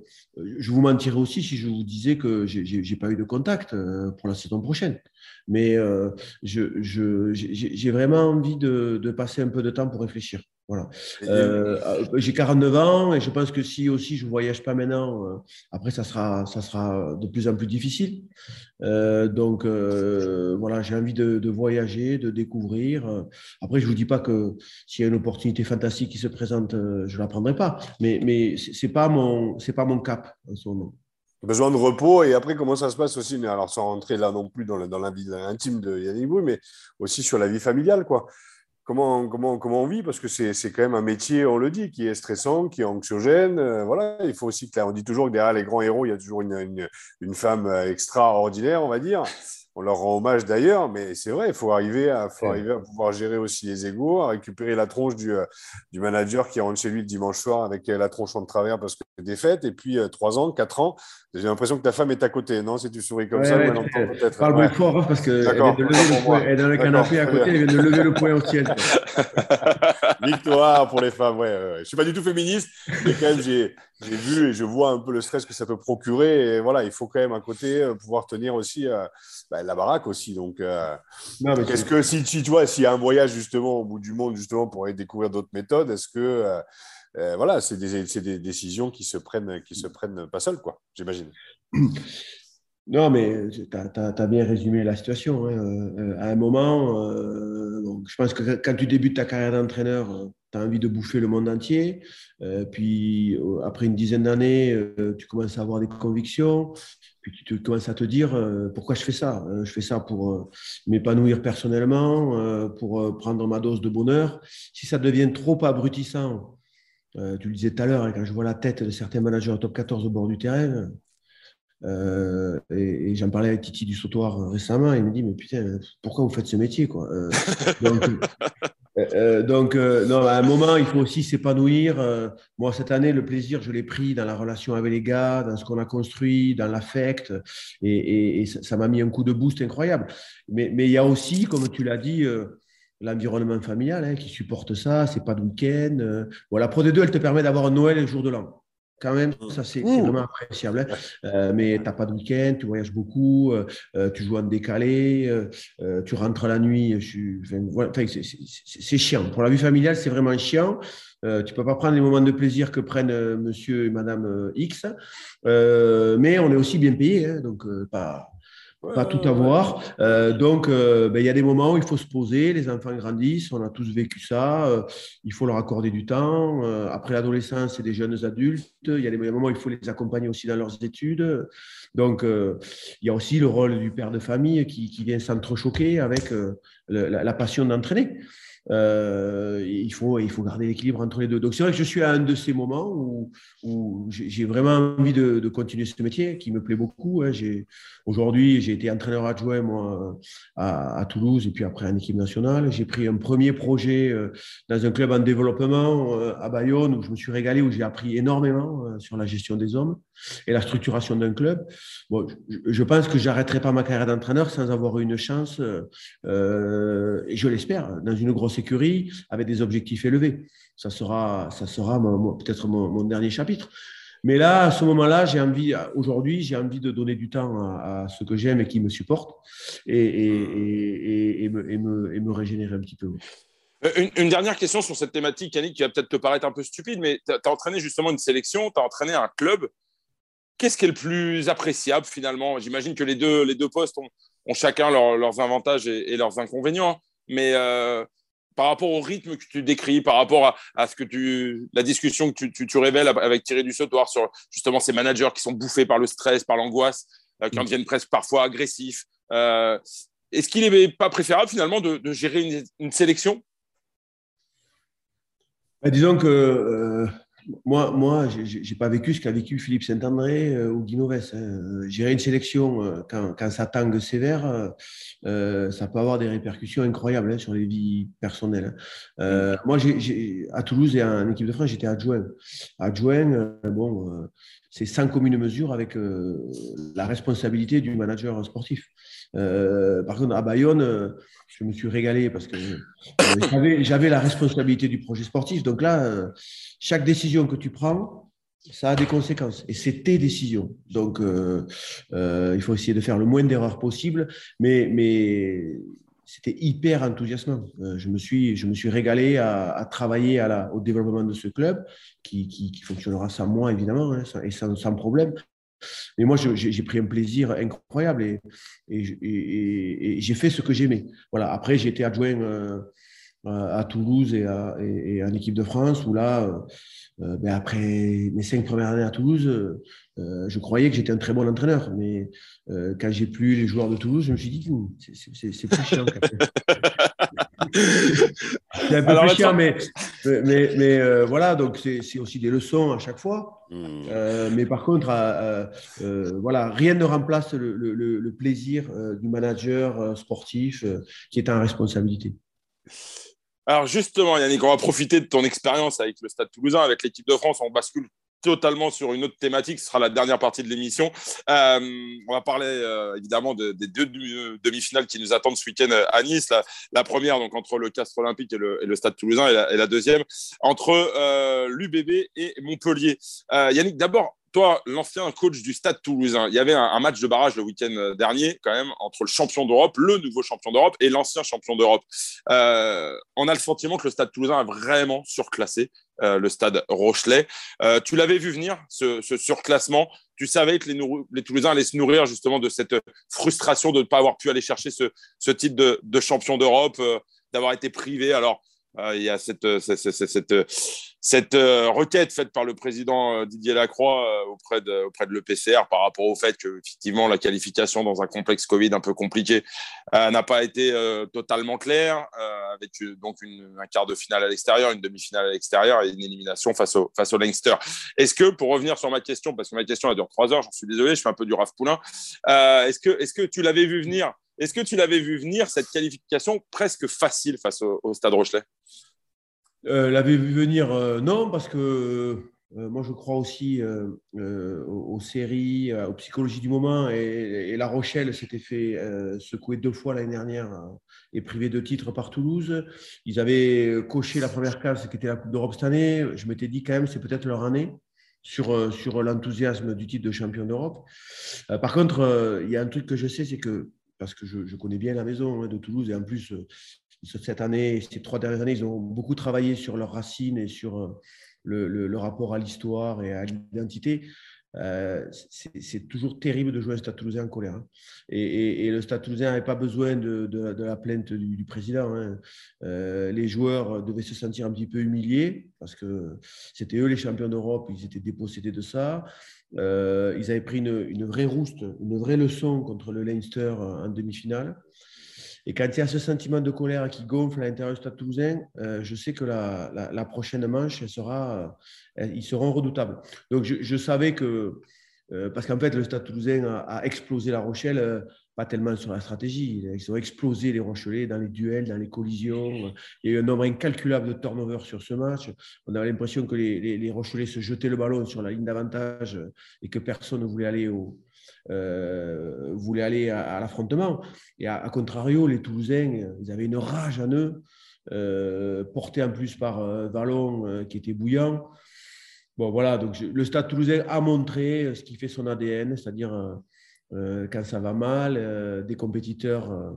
je vous mentirais aussi si je vous disais que j'ai, j'ai, j'ai pas eu de contact pour la saison prochaine. Mais euh, je, je, j'ai, j'ai vraiment envie de, de passer un peu de temps pour réfléchir. Voilà. Euh, j'ai quarante-neuf ans et je pense que si aussi je voyage pas maintenant, euh, après ça sera, ça sera de plus en plus difficile. Euh, donc euh, voilà, j'ai envie de, de voyager, de découvrir. Après, je vous dis pas que s'il y a une opportunité fantastique qui se présente, euh, je la prendrai pas. Mais mais c'est pas mon, c'est pas mon cap en ce moment. Besoin de repos et après comment ça se passe aussi, mais alors sans rentrer là non plus dans la, dans la vie intime de Yannick Bru, mais aussi sur la vie familiale quoi. Comment, comment, comment on vit ? Parce que c'est, c'est quand même un métier, on le dit, qui est stressant, qui est anxiogène. Euh, voilà, il faut aussi que là, on dit toujours que derrière les grands héros, il y a toujours une, une, une femme extraordinaire, on va dire. On leur rend hommage d'ailleurs, mais c'est vrai, il faut arriver à, faut arriver à pouvoir gérer aussi les égos, à récupérer la tronche du, du manager qui rentre chez lui le dimanche soir avec la tronche en travers parce que c'est des fêtes. Et puis, trois ans, quatre ans, j'ai l'impression que ta femme est à côté, non ? Si tu souris comme ouais, ça, ouais, on l'entend peut-être. Parle ouais. Bon fort, parce qu'elle vient de lever le poing. Elle est dans le canapé à côté, elle vient de lever le poing au ciel. Victoire pour les femmes, ouais. ouais. Je ne suis pas du tout féministe, mais quand même, j'ai… J'ai vu et je vois un peu le stress que ça peut procurer. Et voilà, il faut quand même à côté pouvoir tenir aussi euh, bah, la baraque aussi. Donc, euh, non, donc est-ce que si tu, tu vois, s'il y a un voyage justement au bout du monde justement pour aller découvrir d'autres méthodes, est-ce que euh, euh, voilà, c'est des, c'est des décisions qui se prennent, qui se prennent pas seules, quoi, j'imagine. Non, mais tu as bien résumé la situation. Hein. À un moment, euh, donc, je pense que quand tu débutes ta carrière d'entraîneur, tu as envie de bouffer le monde entier. Euh, puis, euh, après une dizaine d'années, euh, tu commences à avoir des convictions. Puis, tu, te, tu commences à te dire euh, « Pourquoi je fais ça ?» Je fais ça pour euh, m'épanouir personnellement, euh, pour euh, prendre ma dose de bonheur. Si ça devient trop abrutissant, euh, tu le disais tout à l'heure, quand je vois la tête de certains managers en top quatorze au bord du terrain, Euh, et, et j'en parlais avec Titi du Sautoir récemment, il me dit mais putain pourquoi vous faites ce métier quoi euh, donc, euh, donc euh, non, à un moment il faut aussi s'épanouir. Euh, moi cette année le plaisir je l'ai pris dans la relation avec les gars, dans ce qu'on a construit, dans l'affect, et, et, et ça, ça m'a mis un coup de boost incroyable, mais mais il y a aussi comme tu l'as dit euh, l'environnement familial hein, qui supporte ça, c'est pas de week-end. euh. Bon, la Pro D deux elle te permet d'avoir un Noël et le jour de l'an quand même, ça c'est, c'est vraiment appréciable, hein. Euh, mais tu n'as pas de week-end, tu voyages beaucoup, euh, tu joues en décalé, euh, tu rentres la nuit, je, enfin, voilà, enfin, c'est, c'est, c'est chiant. Pour la vie familiale, c'est vraiment chiant. Euh, tu ne peux pas prendre les moments de plaisir que prennent euh, monsieur et madame euh, X, euh, mais on est aussi bien payé, hein, donc euh, pas… Pas tout avoir. Euh, donc, il euh, ben, y a des moments où il faut se poser, les enfants grandissent, on a tous vécu ça, euh, il faut leur accorder du temps. Euh, après l'adolescence, c'est des jeunes adultes, il y a des moments où il faut les accompagner aussi dans leurs études. Donc, il euh, y a aussi le rôle du père de famille qui, qui vient s'entrechoquer avec euh, le, la, la passion d'entraîner. Euh, il faut, il faut garder l'équilibre entre les deux. Donc, c'est vrai que je suis à un de ces moments où, où j'ai vraiment envie de, de continuer ce métier qui me plaît beaucoup. Hein. J'ai, aujourd'hui, j'ai été entraîneur adjoint moi, à, à Toulouse et puis après en équipe nationale. J'ai pris un premier projet euh, dans un club en développement euh, à Bayonne où je me suis régalé, où j'ai appris énormément euh, sur la gestion des hommes et la structuration d'un club. Bon, je, je pense que je n'arrêterai pas ma carrière d'entraîneur sans avoir eu une chance, euh, et je l'espère, dans une grosse sécurité avec des objectifs élevés. Ça sera, ça sera mon, mon, peut-être mon, mon dernier chapitre. Mais là, à ce moment-là, j'ai envie, aujourd'hui, j'ai envie de donner du temps à, à ce que j'aime et qui me supporte et, et, et, et, me, et, me, et me régénérer un petit peu. Une, une dernière question sur cette thématique, Yannick, qui va peut-être te paraître un peu stupide, mais tu as entraîné justement une sélection, tu as entraîné un club. Qu'est-ce qui est le plus appréciable finalement ? J'imagine que les deux, les deux postes ont, ont chacun leur, leurs avantages et, et leurs inconvénients, mais euh, par rapport au rythme que tu décris, par rapport à, à ce que tu, la discussion que tu, tu, tu révèles avec Thierry du Sautoir sur justement ces managers qui sont bouffés par le stress, par l'angoisse, euh, qui en deviennent presque parfois agressifs. Euh, est-ce qu'il n'est pas préférable finalement de, de gérer une, une sélection ? Ben, disons que euh, moi, moi je n'ai pas vécu ce qu'a vécu Philippe Saint-André euh, ou Guy Novès. Hein. Gérer une sélection euh, quand, quand ça tangue sévère… Euh, Euh, ça peut avoir des répercussions incroyables hein, sur les vies personnelles. Euh, moi, j'ai, j'ai, à Toulouse et en équipe de France, j'étais adjoint. Adjoint, euh, bon, euh, c'est sans commune mesure avec euh, la responsabilité du manager sportif. Euh, par contre, à Bayonne, euh, je me suis régalé parce que euh, j'avais, j'avais la responsabilité du projet sportif. Donc là, euh, chaque décision que tu prends, ça a des conséquences et c'est tes décisions. Donc, euh, euh, il faut essayer de faire le moins d'erreurs possible, mais, mais c'était hyper enthousiasmant. Euh, je, me suis, je me suis régalé à, à travailler à la, au développement de ce club qui, qui, qui fonctionnera sans moi, évidemment, hein, et sans, sans problème. Mais moi, je, j'ai pris un plaisir incroyable et, et, et, et, et j'ai fait ce que j'aimais. Voilà. Après, j'ai été adjoint euh, à Toulouse et, à, et, et en équipe de France où là… Euh, Euh, ben après mes cinq premières années à Toulouse, euh, je croyais que j'étais un très bon entraîneur, mais euh, quand j'ai plus les joueurs de Toulouse, je me suis dit c'est, c'est, c'est, c'est plus chiant. C'est un peu alors, plus chiant, mais, mais, mais, mais euh, voilà, donc c'est, c'est aussi des leçons à chaque fois. Mmh. Euh, mais par contre, euh, euh, voilà, rien ne remplace le, le, le plaisir euh, du manager euh, sportif euh, qui est en responsabilité. Alors justement, Yannick, on va profiter de ton expérience avec le Stade Toulousain, avec l'équipe de France. On bascule totalement sur une autre thématique. Ce sera la dernière partie de l'émission. Euh, on va parler euh, évidemment de, des deux demi-finales qui nous attendent ce week-end à Nice. La, la première, donc entre le Castres Olympique et le, et le Stade Toulousain, et la, et la deuxième entre euh, l'U B B et Montpellier. Euh, Yannick, d'abord, toi, l'ancien coach du Stade Toulousain, il y avait un, un match de barrage le week-end dernier, quand même, entre le champion d'Europe, le nouveau champion d'Europe et l'ancien champion d'Europe. Euh, on a le sentiment que le Stade Toulousain a vraiment surclassé euh, le Stade Rochelais. Euh, tu l'avais vu venir, ce, ce surclassement. Tu savais que les, nour- les Toulousains allaient se nourrir justement de cette frustration de ne pas avoir pu aller chercher ce, ce titre de, de champion d'Europe, euh, d'avoir été privé. Alors, Il y a cette, cette, cette, cette, cette requête faite par le président Didier Lacroix auprès de, auprès de l'E P C R par rapport au fait que effectivement la qualification dans un complexe Covid un peu compliqué euh, n'a pas été euh, totalement claire, euh, avec donc une, un quart de finale à l'extérieur, une demi-finale à l'extérieur et une élimination face au, face au Leinster. Est-ce que, pour revenir sur ma question, parce que ma question elle dure trois heures, j'en suis désolé, je fais un peu du Raph Poulain, euh, est-ce que, est-ce que tu l'avais vu venir ? Est-ce que tu l'avais vu venir, cette qualification presque facile face au, au Stade Rochelais ? euh, L'avais vu venir, euh, non, parce que euh, moi, je crois aussi euh, euh, aux séries, euh, aux psychologies du moment. Et, et La Rochelle s'était fait euh, secouer deux fois l'année dernière euh, et privé de titre par Toulouse. Ils avaient coché la première case, qui était la Coupe d'Europe cette année. Je m'étais dit quand même, c'est peut-être leur année. Sur, sur l'enthousiasme du titre de champion d'Europe. Euh, par contre, il euh, y a un truc que je sais, c'est que, parce que je, je connais bien la maison hein, de Toulouse, et en plus, euh, cette année, ces trois dernières années, ils ont beaucoup travaillé sur leurs racines et sur euh, le, le, le rapport à l'histoire et à l'identité. Euh, c'est, c'est toujours terrible de jouer un Stade Toulousain en colère. Hein. Et, et, et le Stade Toulousain n'avait pas besoin de, de, de la plainte du, du président. Hein. Euh, les joueurs devaient se sentir un petit peu humiliés parce que c'était eux les champions d'Europe, ils étaient dépossédés de ça. Euh, ils avaient pris une, une vraie rouste, une vraie leçon contre le Leinster en demi-finale. Et quand il y a ce sentiment de colère qui gonfle à l'intérieur du Stade Toulousain, euh, je sais que la, la, la prochaine manche, elle sera, euh, ils seront redoutables. Donc, je, je savais que… Euh, parce qu'en fait, le Stade Toulousain a, a explosé La Rochelle, euh, pas tellement sur la stratégie. Ils ont explosé les Rochelais dans les duels, dans les collisions. Il y a eu un nombre incalculable de turnovers sur ce match. On avait l'impression que les, les, les Rochelais se jetaient le ballon sur la ligne d'avantage et que personne ne voulait aller au… Euh, voulaient aller à, à l'affrontement. Et à, à contrario, les Toulousains, ils avaient une rage en eux, euh, portée en plus par euh, Vallon, euh, qui était bouillant. Bon, voilà, donc je, le Stade Toulousain a montré ce qui fait son A D N, c'est-à-dire euh, euh, quand ça va mal, euh, des compétiteurs euh,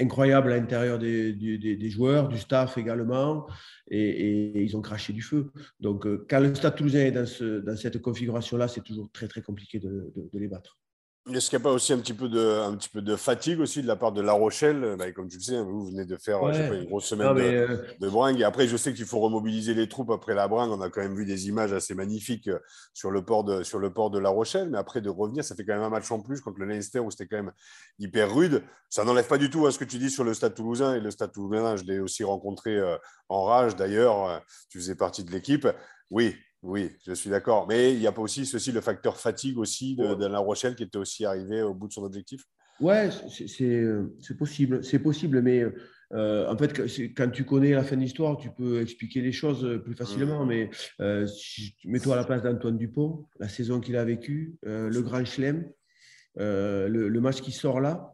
incroyables à l'intérieur des, des, des joueurs, du staff également, et, et, et ils ont craché du feu. Donc, euh, quand le Stade Toulousain est dans, ce, dans cette configuration-là, c'est toujours très, très compliqué de, de, de les battre. Est-ce qu'il n'y a pas aussi un petit, peu de, un petit peu de fatigue aussi de la part de La Rochelle ? Bah, comme tu le sais, vous venez de faire ouais. je sais pas, une grosse semaine non, de, euh... de bringue. Et après, je sais qu'il faut remobiliser les troupes après la bringue. On a quand même vu des images assez magnifiques sur le port de, sur le port de La Rochelle. Mais après, de revenir, ça fait quand même un match en plus contre le Leinster où c'était quand même hyper rude. Ça n'enlève pas du tout à ce que tu dis sur le Stade Toulousain. Et le Stade Toulousain, je l'ai aussi rencontré en rage. D'ailleurs, tu faisais partie de l'équipe. Oui. Oui, je suis d'accord. Mais il y a pas aussi ceci, le facteur fatigue aussi de, de La Rochelle qui était aussi arrivé au bout de son objectif. Ouais, c'est, c'est, c'est possible. C'est possible, mais euh, en fait, quand tu connais la fin de l'histoire, tu peux expliquer les choses plus facilement. Mmh. Mais euh, si, mets-toi à la place d'Antoine Dupont, la saison qu'il a vécue, euh, le grand chelem, euh, le, le match qui sort là.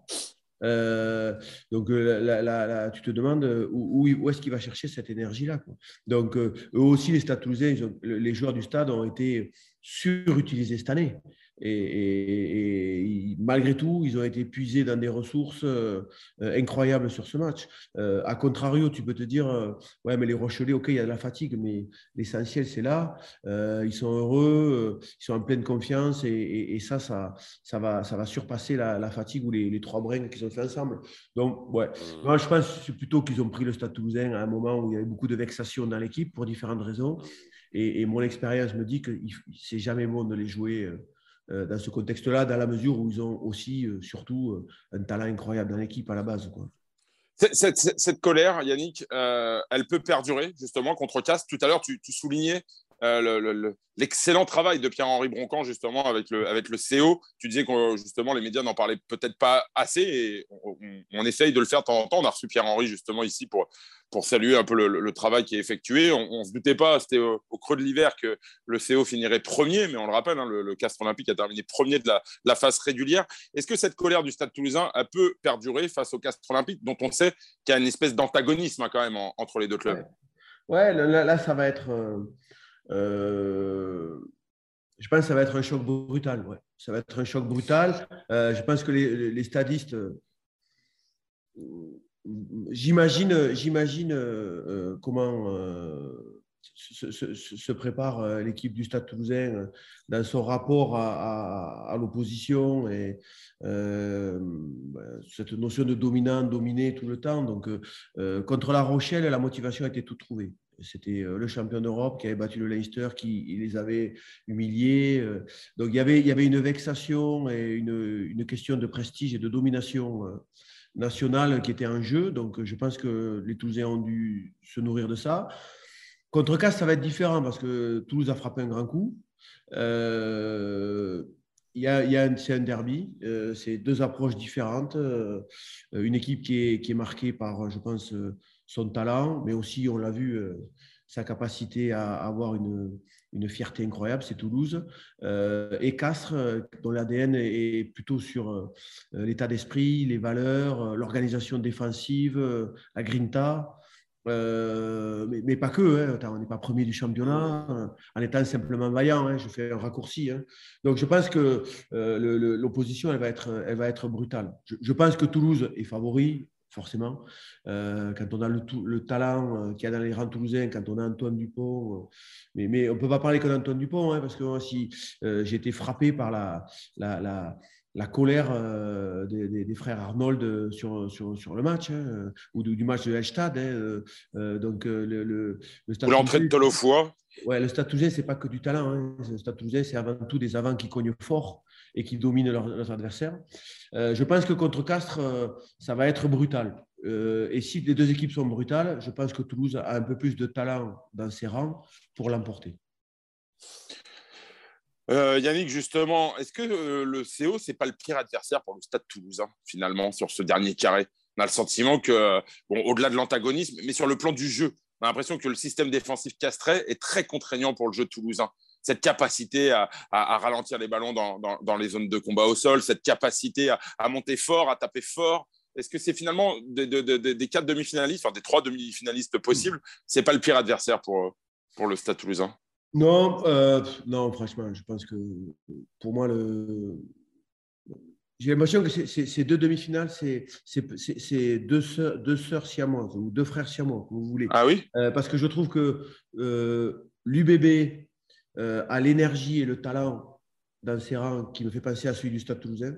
Euh, donc euh, la, la, la, tu te demandes où, où, où est-ce qu'il va chercher cette énergie-là, quoi. Donc euh, eux aussi les Stades Toulousains, ils ont, les joueurs du Stade ont été surutilisés cette année et, et, et malgré tout ils ont été puisés dans des ressources euh, incroyables sur ce match. Euh, à contrario, tu peux te dire euh, ouais mais les Rochelais, ok, il y a de la fatigue mais l'essentiel c'est là, euh, ils sont heureux, euh, ils sont en pleine confiance et, et, et ça, ça, ça, va, ça va surpasser la, la fatigue ou les, les trois brins qu'ils ont fait ensemble. Donc ouais, moi je pense que c'est plutôt qu'ils ont pris le Stade Toulousain à un moment où il y avait beaucoup de vexation dans l'équipe pour différentes raisons. Et, et mon expérience me dit que c'est jamais bon de les jouer euh, dans ce contexte-là, dans la mesure où ils ont aussi, euh, surtout, euh, un talent incroyable dans l'équipe à la base, quoi. Cette, cette, cette colère, Yannick, euh, elle peut perdurer, justement, contre Castres. Tout à l'heure, tu, tu soulignais euh, le, le, le, l'excellent travail de Pierre-Henri Broncan, justement, avec le, avec le C O. Tu disais que, justement, les médias n'en parlaient peut-être pas assez et on, on, on essaye de le faire de temps en temps. On a reçu Pierre-Henri, justement, ici pour… pour saluer un peu le, le travail qui est effectué. On ne se doutait pas, c'était au, au creux de l'hiver que le C O finirait premier, mais on le rappelle, hein, le, le Castres Olympique a terminé premier de la, de la phase régulière. Est-ce que cette colère du Stade Toulousain a peut perdurer face au Castres Olympique, dont on sait qu'il y a une espèce d'antagonisme hein, quand même en, entre les deux clubs ? Ouais, ouais là, là, ça va être… Euh, euh, je pense que ça va être un choc brutal. Ouais. Ça va être un choc brutal. Euh, je pense que les, les stadistes… Euh, J'imagine, j'imagine euh, comment euh, se, se, se prépare l'équipe du Stade Toulousain dans son rapport à, à, à l'opposition et euh, cette notion de dominant, dominé tout le temps. Donc, euh, contre La Rochelle, la motivation était toute trouvée. C'était le champion d'Europe qui avait battu le Leinster, qui les avait humiliés. Donc, il y avait, il y avait une vexation et une, une question de prestige et de domination nationale qui était en jeu. Donc, je pense que les Toulousains ont dû se nourrir de ça. Contre Castres, ça va être différent parce que Toulouse a frappé un grand coup. Euh, il y a, il y a un, c'est un derby. Euh, c'est deux approches différentes. Euh, une équipe qui est, qui est marquée par, je pense, son talent, mais aussi, on l'a vu, euh, sa capacité à, à avoir une, une fierté incroyable, c'est Toulouse. Euh, et Castres, dont l'A D N est plutôt sur euh, l'état d'esprit, les valeurs, euh, l'organisation défensive, euh, la grinta, euh, mais, mais pas que. Hein. On n'est pas premier du championnat, hein, en étant simplement vaillant. Hein, je fais un raccourci. Hein. Donc, je pense que euh, le, le, l'opposition, elle va être, elle va être brutale. Je, je pense que Toulouse est favori. Forcément, euh, quand on a le, le talent euh, qu'il y a dans les rangs toulousains, quand on a Antoine Dupont, euh, mais, mais on ne peut pas parler que d'Antoine Dupont, hein, parce que moi, si, euh, j'ai été frappé par la, la, la, la colère euh, des, des, des frères Arnold sur, sur, sur le match, hein, ou du, du match de Hallstatt. Hein, euh, donc, euh, le, le, le Stade ou l'entrée de Tolofoy. Ouais, le Stade Toulousain, ce n'est pas que du talent. Hein, le Stade Toulousain, c'est avant tout des avants qui cognent fort et qui dominent leurs, leurs adversaires. Euh, je pense que contre Castres, euh, ça va être brutal. Euh, et si les deux équipes sont brutales, je pense que Toulouse a un peu plus de talent dans ses rangs pour l'emporter. Euh, Yannick, justement, est-ce que euh, le C O, ce n'est pas le pire adversaire pour le Stade Toulousain, finalement, sur ce dernier carré ? On a le sentiment que, bon, au-delà de l'antagonisme, mais sur le plan du jeu, on a l'impression que le système défensif castrais est très contraignant pour le jeu toulousain. Cette capacité à, à, à ralentir les ballons dans, dans, dans les zones de combat au sol, cette capacité à, à monter fort, à taper fort. Est-ce que c'est finalement des, des, des, des quatre demi-finalistes, enfin des trois demi-finalistes possibles, ce n'est pas le pire adversaire pour, pour le Stade Toulousain ? Non, euh, non, franchement, je pense que pour moi, le... j'ai l'impression que c'est, c'est, ces deux demi-finales, c'est, c'est, c'est, c'est deux, soeurs, deux sœurs siamoises ou deux frères siamois, comme vous voulez. Ah oui ? euh, Parce que je trouve que euh, l'U B B... Euh, à l'énergie et le talent dans ses rangs qui me fait penser à celui du Stade Toulousain.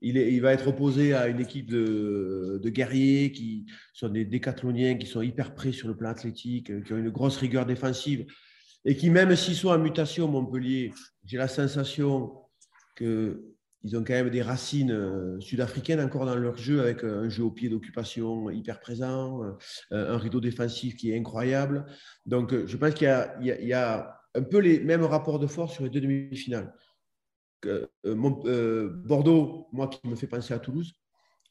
Il, est, il va être opposé à une équipe de, de guerriers qui sont des décathloniens, qui sont hyper prêts sur le plan athlétique, qui ont une grosse rigueur défensive et qui, même s'ils sont en mutation, Montpellier, j'ai la sensation que ils ont quand même des racines sud-africaines encore dans leur jeu, avec un jeu au pied d'occupation hyper présent, un rideau défensif qui est incroyable. Donc, je pense qu'il y a, il y a, il y a un peu les mêmes rapports de force sur les deux demi-finales. Euh, mon, euh, Bordeaux, moi, qui me fait penser à Toulouse,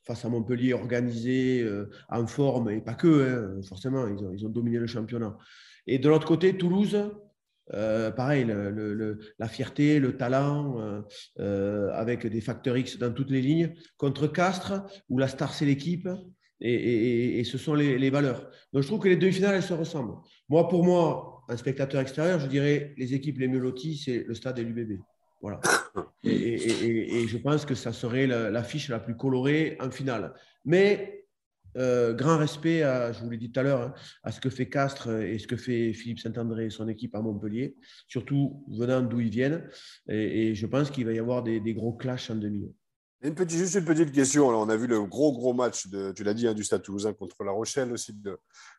face à Montpellier, organisé, euh, en forme, et pas que, hein, forcément, ils ont, ils ont dominé le championnat. Et de l'autre côté, Toulouse, euh, pareil, le, le, le, la fierté, le talent, euh, euh, avec des facteurs X dans toutes les lignes, contre Castres, où la star, c'est l'équipe, et, et, et ce sont les, les valeurs. Donc, je trouve que les demi-finales, elles se ressemblent. Moi, pour moi, un spectateur extérieur, je dirais les équipes les mieux loties, c'est le Stade et l'U B B. Voilà. Et, et, et, et je pense que ça serait la, l'affiche la plus colorée en finale. Mais euh, grand respect, à, je vous l'ai dit tout à l'heure, hein, à ce que fait Castres et ce que fait Philippe Saint-André et son équipe à Montpellier, surtout venant d'où ils viennent. Et, et je pense qu'il va y avoir des, des gros clashs en demi. Une petite, juste une petite question. Alors, on a vu le gros, gros match, de, tu l'as dit, hein, du Stade Toulousain contre La Rochelle aussi, de,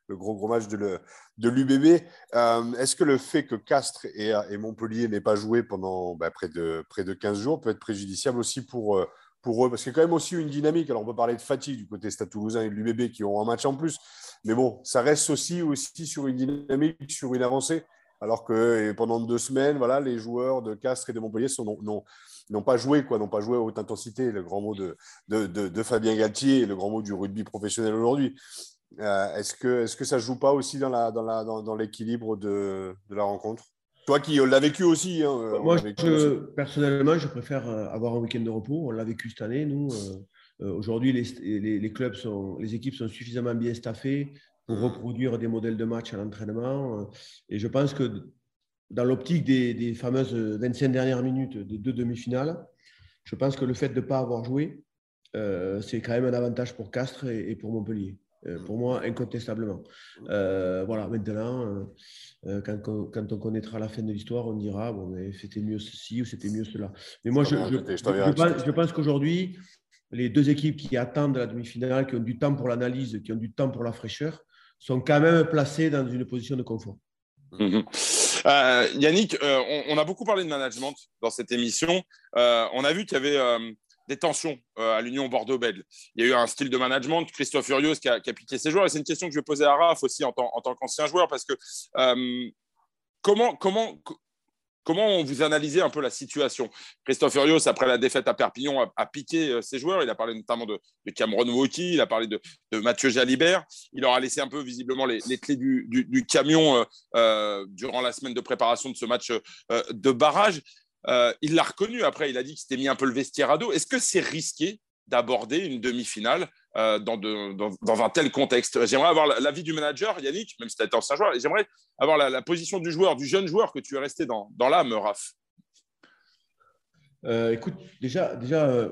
le gros, gros match de, le, de l'U B B. Euh, est-ce que le fait que Castres et, et Montpellier n'aient pas joué pendant bah, près, de, près de quinze jours peut être préjudiciable aussi pour, pour eux ? Parce qu'il y a quand même aussi une dynamique. Alors, on peut parler de fatigue du côté Stade Toulousain et de l'U B B qui ont un match en plus. Mais bon, ça reste aussi, aussi sur une dynamique, sur une avancée. Alors que pendant deux semaines, voilà, les joueurs de Castres et de Montpellier sont non, non, n'ont pas joué, quoi, n'ont pas joué à haute intensité, le grand mot de, de, de, de Fabien Galthié, le grand mot du rugby professionnel aujourd'hui. Euh, est-ce que, est-ce que ça ne joue pas aussi dans, la, dans, la, dans, dans l'équilibre de, de la rencontre ? Toi qui l'as vécu aussi. Hein, Moi, vécu je, aussi. personnellement, je préfère avoir un week-end de repos. On l'a vécu cette année, nous. Euh, aujourd'hui, les, les, les, clubs sont, les équipes sont suffisamment bien staffées pour reproduire des modèles de match à l'entraînement. Et je pense que dans l'optique des, des fameuses vingt-cinq dernières minutes des deux demi-finales, je pense que le fait de ne pas avoir joué, euh, c'est quand même un avantage pour Castres et, et pour Montpellier. Euh, pour moi, incontestablement. Euh, voilà, maintenant, euh, quand, quand on connaîtra la fin de l'histoire, on dira bon, mais c'était mieux ceci ou c'était mieux cela. Mais moi, je, je, je, je, pense, je pense qu'aujourd'hui, les deux équipes qui attendent la demi-finale, qui ont du temps pour l'analyse, qui ont du temps pour la fraîcheur, sont quand même placées dans une position de confort. Mmh. Euh, Yannick, euh, on, on a beaucoup parlé de management dans cette émission. Euh, on a vu qu'il y avait euh, des tensions euh, à l'Union Bordeaux-Bègles. Il y a eu un style de management, Christophe Urios, qui a, qui a piqué ses joueurs. Et c'est une question que je vais poser à Raph aussi en tant, en tant qu'ancien joueur, parce que euh, comment, comment, comment vous analysez un peu la situation? Christophe Urios, après la défaite à Perpignan, a, a piqué euh, ses joueurs. Il a parlé notamment de, de Cameron Wauquiez, il a parlé de, de Mathieu Jalibert. Il leur a laissé un peu visiblement les, les clés du, du, du camion euh, euh, durant la semaine de préparation de ce match euh, de barrage. Euh, il l'a reconnu après, il a dit qu'il s'était mis un peu le vestiaire à dos. Est-ce que c'est risqué d'aborder une demi-finale euh, dans, de, dans, dans un tel contexte? J'aimerais avoir l'avis du manager, Yannick, même si tu as été ancien joueur, et j'aimerais avoir la, la position du joueur, du jeune joueur que tu es resté dans, dans l'âme, Raph. Euh, écoute, déjà, déjà euh,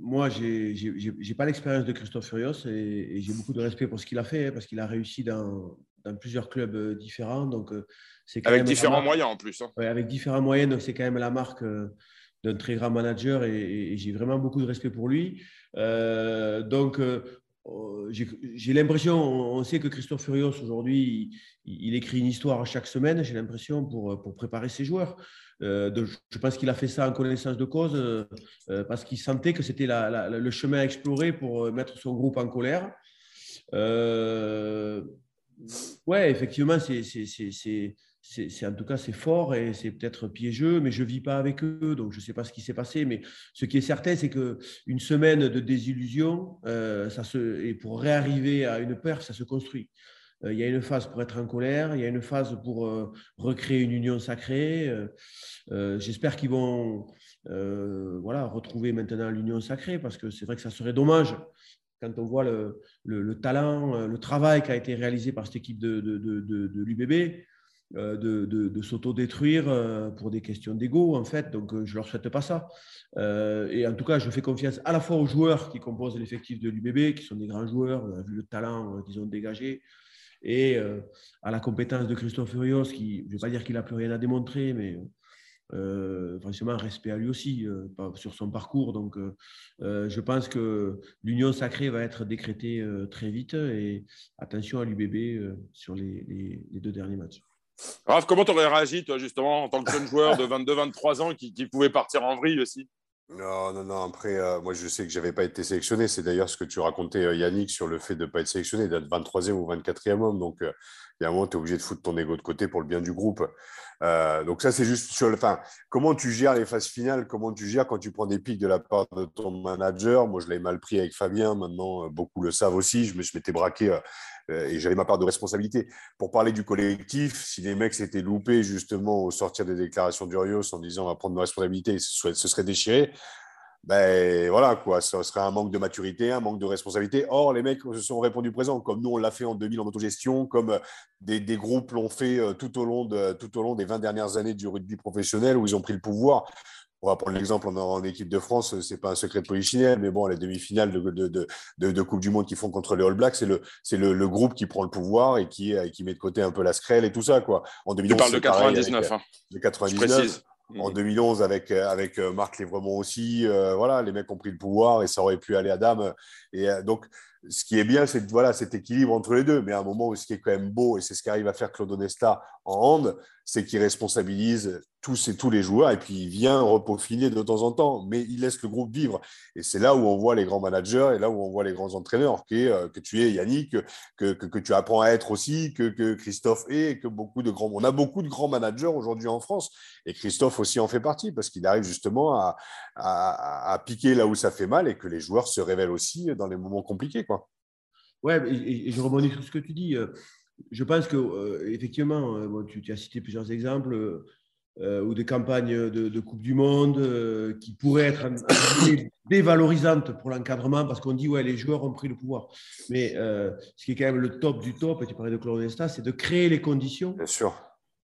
moi, j'ai, j'ai, j'ai, j'ai pas l'expérience de Christophe Urios et, et j'ai beaucoup de respect pour ce qu'il a fait, hein, parce qu'il a réussi dans, dans plusieurs clubs différents. Donc, euh, c'est quand avec même différents moyens en plus. Hein. Ouais, avec différents moyens, donc c'est quand même la marque euh, d'un très grand manager et, et, et j'ai vraiment beaucoup de respect pour lui. Euh, donc, euh, j'ai, j'ai l'impression, on sait que Christophe Urios aujourd'hui, il, il écrit une histoire chaque semaine, j'ai l'impression, pour, pour préparer ses joueurs. Euh, de, je pense qu'il a fait ça en connaissance de cause euh, parce qu'il sentait que c'était la, la, le chemin à explorer pour mettre son groupe en colère. Euh, ouais, effectivement, c'est, c'est, c'est, c'est, c'est, c'est, en tout cas, c'est fort et c'est peut-être piégeux, mais je ne vis pas avec eux, donc je ne sais pas ce qui s'est passé. Mais ce qui est certain, c'est qu'une semaine de désillusion, euh, ça se, et pour réarriver à une perte, ça se construit. Il y a une phase pour être en colère, il y a une phase pour euh, recréer une union sacrée. Euh, euh, j'espère qu'ils vont euh, voilà, retrouver maintenant l'union sacrée, parce que c'est vrai que ça serait dommage quand on voit le, le, le talent, le travail qui a été réalisé par cette équipe de, de, de, de, de l'U B B, euh, de, de, de s'auto-détruire euh, pour des questions d'ego, en fait. Donc, euh, je ne leur souhaite pas ça. Euh, et en tout cas, je fais confiance à la fois aux joueurs qui composent l'effectif de l'U B B, qui sont des grands joueurs, on a vu le talent euh, qu'ils ont dégagé, et euh, à la compétence de Christophe Urios, qui, je ne vais pas dire qu'il n'a plus rien à démontrer, mais euh, franchement, respect à lui aussi euh, sur son parcours. Donc, euh, je pense que l'union sacrée va être décrétée euh, très vite, et attention à l'U B B euh, sur les, les, les deux derniers matchs. Raph, comment tu aurais réagi, toi, justement, en tant que jeune joueur de vingt-deux vingt-trois ans qui, qui pouvait partir en vrille aussi? Non, non, non. Après, euh, moi, je sais que je n'avais pas été sélectionné. C'est d'ailleurs ce que tu racontais, euh, Yannick, sur le fait de ne pas être sélectionné, d'être vingt-troisième ou vingt-quatrième homme. Donc, euh, il y a un moment, tu es obligé de foutre ton ego de côté pour le bien du groupe. Euh, donc, ça, c'est juste sur le… Enfin, comment tu gères les phases finales? Comment tu gères quand tu prends des pics de la part de ton manager? Moi, je l'ai mal pris avec Fabien. Maintenant, euh, beaucoup le savent aussi. Je, me, je m'étais braqué… Euh, et j'avais ma part de responsabilité. Pour parler du collectif, si les mecs s'étaient loupés justement au sortir des déclarations d'Urios en disant « on va prendre nos responsabilités » et se serait déchiré, ben voilà quoi, ce serait un manque de maturité, un manque de responsabilité. Or, les mecs se sont répondus présents, comme nous on l'a fait en deux mille en autogestion, comme des, des groupes l'ont fait tout au long de, tout au long des vingt dernières années du rugby professionnel où ils ont pris le pouvoir. On va prendre l'exemple en, en équipe de France, c'est pas un secret de polichinelle, mais bon, les demi-finales de, de, de, de, de Coupe du Monde qu'ils font contre les All Blacks, c'est le, c'est le, le groupe qui prend le pouvoir et qui, qui met de côté un peu la scrèle et tout ça, quoi. En deux mille onze, tu parles de quatre-vingt-dix-neuf, hein. De quatre-vingt-dix-neuf. Je précise. En deux mille onze, avec, avec Marc Lévremont aussi, euh, voilà, les mecs ont pris le pouvoir et ça aurait pu aller à dame. Et euh, donc, ce qui est bien, c'est voilà, cet équilibre entre les deux. Mais à un moment où ce qui est quand même beau, et c'est ce qu'arrive à faire Claude Onesta en hand, c'est qu'il responsabilise tous et tous les joueurs et puis il vient repeaufiner de temps en temps, mais il laisse le groupe vivre. Et c'est là où on voit les grands managers et là où on voit les grands entraîneurs que, euh, que tu es, Yannick, que, que, que, que tu apprends à être aussi, que, que Christophe est, et que beaucoup de grands… On a beaucoup de grands managers aujourd'hui en France et Christophe aussi en fait partie parce qu'il arrive justement à, à, à piquer là où ça fait mal et que les joueurs se révèlent aussi dans les moments compliqués, quoi. Ouais, et, et je rebondis sur ce que tu dis. Je pense que euh, effectivement, euh, bon, tu, tu as cité plusieurs exemples euh, ou des campagnes de, de Coupe du Monde euh, qui pourraient être dévalorisantes pour l'encadrement parce qu'on dit ouais les joueurs ont pris le pouvoir. Mais euh, ce qui est quand même le top du top, et tu parlais de Claude Onesta, c'est de créer les conditions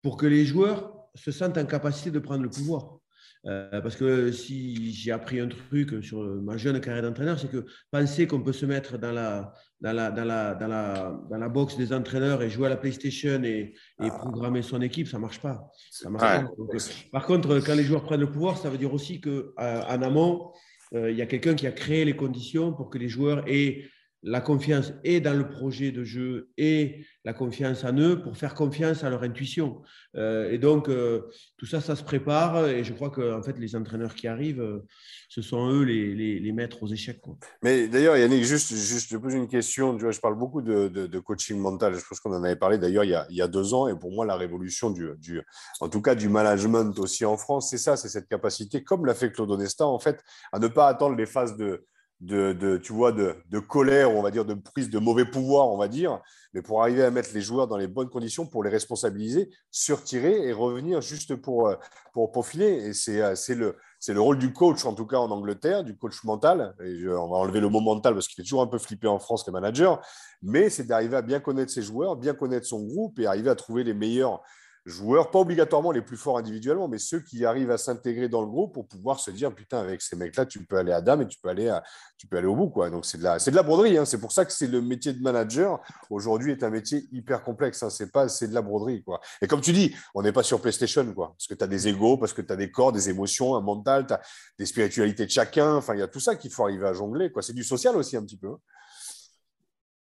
pour que les joueurs se sentent en capacité de prendre le pouvoir. Euh, parce que si j'ai appris un truc sur ma jeune carrière d'entraîneur, c'est que penser qu'on peut se mettre dans la, dans la, dans la, dans la, dans la box des entraîneurs et jouer à la PlayStation et, et ah. programmer son équipe, ça ne marche pas. Ça marche ouais. pas. Donc, par contre, quand les joueurs prennent le pouvoir, ça veut dire aussi qu'en euh, amont, il euh, y a quelqu'un qui a créé les conditions pour que les joueurs aient la confiance et dans le projet de jeu et la confiance en eux pour faire confiance à leur intuition. Euh, et donc, euh, tout ça, ça se prépare. Et je crois que en fait, les entraîneurs qui arrivent, euh, ce sont eux les, les, les maîtres aux échecs. Quoi. Mais d'ailleurs, Yannick, juste, juste, je pose une question. Tu vois, je parle beaucoup de, de, de coaching mental. Je pense qu'on en avait parlé d'ailleurs il y a, il y a deux ans. Et pour moi, la révolution, du, du, en tout cas du management aussi en France, c'est ça, c'est cette capacité, comme l'a fait Claude Onesta, en fait, à ne pas attendre les phases de... De, de, tu vois, de, de colère, on va dire, de prise de mauvais pouvoir, on va dire, mais pour arriver à mettre les joueurs dans les bonnes conditions, pour les responsabiliser, surtirer et revenir juste pour, pour profiler. Et c'est, c'est, le, c'est le rôle du coach, en tout cas en Angleterre, du coach mental. Et je, on va enlever le mot mental parce qu'il est toujours un peu flippé en France, les managers, mais c'est d'arriver à bien connaître ses joueurs, bien connaître son groupe et arriver à trouver les meilleurs joueurs, pas obligatoirement les plus forts individuellement, mais ceux qui arrivent à s'intégrer dans le groupe pour pouvoir se dire, putain, avec ces mecs-là, tu peux aller à Dame et tu peux aller, à, tu peux aller au bout. Quoi. Donc, c'est de la, c'est de la broderie. Hein. C'est pour ça que c'est le métier de manager, aujourd'hui, est un métier hyper complexe. Hein. C'est, pas, c'est de la broderie. Quoi. Et comme tu dis, on n'est pas sur PlayStation, quoi, parce que tu as des égos, parce que tu as des corps, des émotions, un mental, tu as des spiritualités de chacun. Enfin, il y a tout ça qu'il faut arriver à jongler. Quoi. C'est du social aussi, un petit peu. Hein.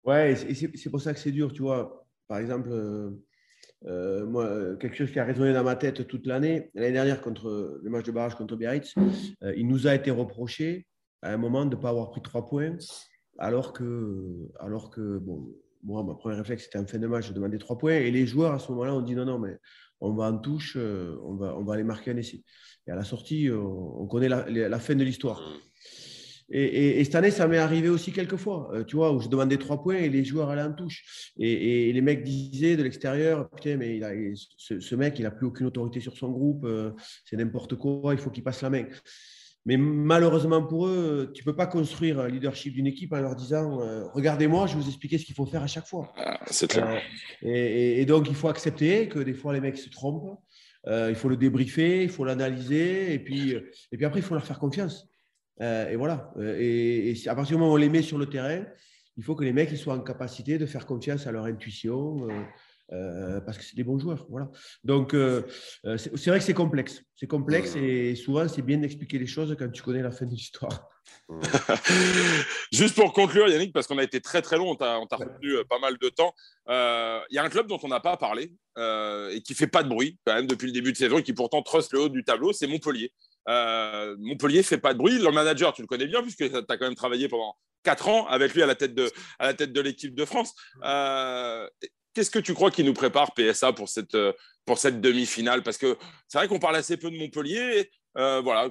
Ouais, et c'est, c'est pour ça que c'est dur. Tu vois, par exemple... Euh... Euh, moi, quelque chose qui a résonné dans ma tête toute l'année, l'année dernière contre le match de barrage contre Biarritz, euh, il nous a été reproché à un moment de ne pas avoir pris trois points alors que, alors que bon, moi, ma première réflexe c'était en fin de match de demander trois points et les joueurs à ce moment-là ont dit non, non, mais on va en touche, euh, on, va, on va aller marquer un essai. Et à la sortie, on, on connaît la, la fin de l'histoire. Et, et, et cette année, ça m'est arrivé aussi quelques fois, euh, tu vois, où je demandais trois points et les joueurs allaient en touche. Et, et, et les mecs disaient de l'extérieur, putain, mais il a, ce, ce mec, il n'a plus aucune autorité sur son groupe, euh, c'est n'importe quoi, il faut qu'il passe la main. Mais malheureusement pour eux, tu ne peux pas construire un leadership d'une équipe en leur disant euh, « Regardez-moi, je vais vous expliquer ce qu'il faut faire à chaque fois. Ah, » C'est clair. Euh, et, et, et donc, il faut accepter que des fois, les mecs se trompent. Euh, il faut le débriefer, il faut l'analyser. Et puis, et puis après, il faut leur faire confiance. Euh, et voilà, et, et à partir du moment où on les met sur le terrain, il faut que les mecs ils soient en capacité de faire confiance à leur intuition euh, euh, parce que c'est des bons joueurs. Voilà. Donc, euh, c'est, c'est vrai que c'est complexe. C'est complexe et souvent, c'est bien d'expliquer les choses quand tu connais la fin de l'histoire. Juste pour conclure, Yannick, parce qu'on a été très très long, on t'a, on t'a retenu ouais. pas mal de temps. Il euh, y a un club dont on n'a pas parlé euh, et qui ne fait pas de bruit quand même depuis le début de saison et qui pourtant trosse le haut du tableau, c'est Montpellier. Euh, Montpellier fait pas de bruit. Leur manager, tu le connais bien puisque tu as quand même travaillé pendant quatre ans avec lui à la tête de, à la tête de l'équipe de France. Euh, qu'est-ce que tu crois qu'il nous prépare P S A pour cette, pour cette demi-finale? Parce que c'est vrai qu'on parle assez peu de Montpellier. Euh, voilà.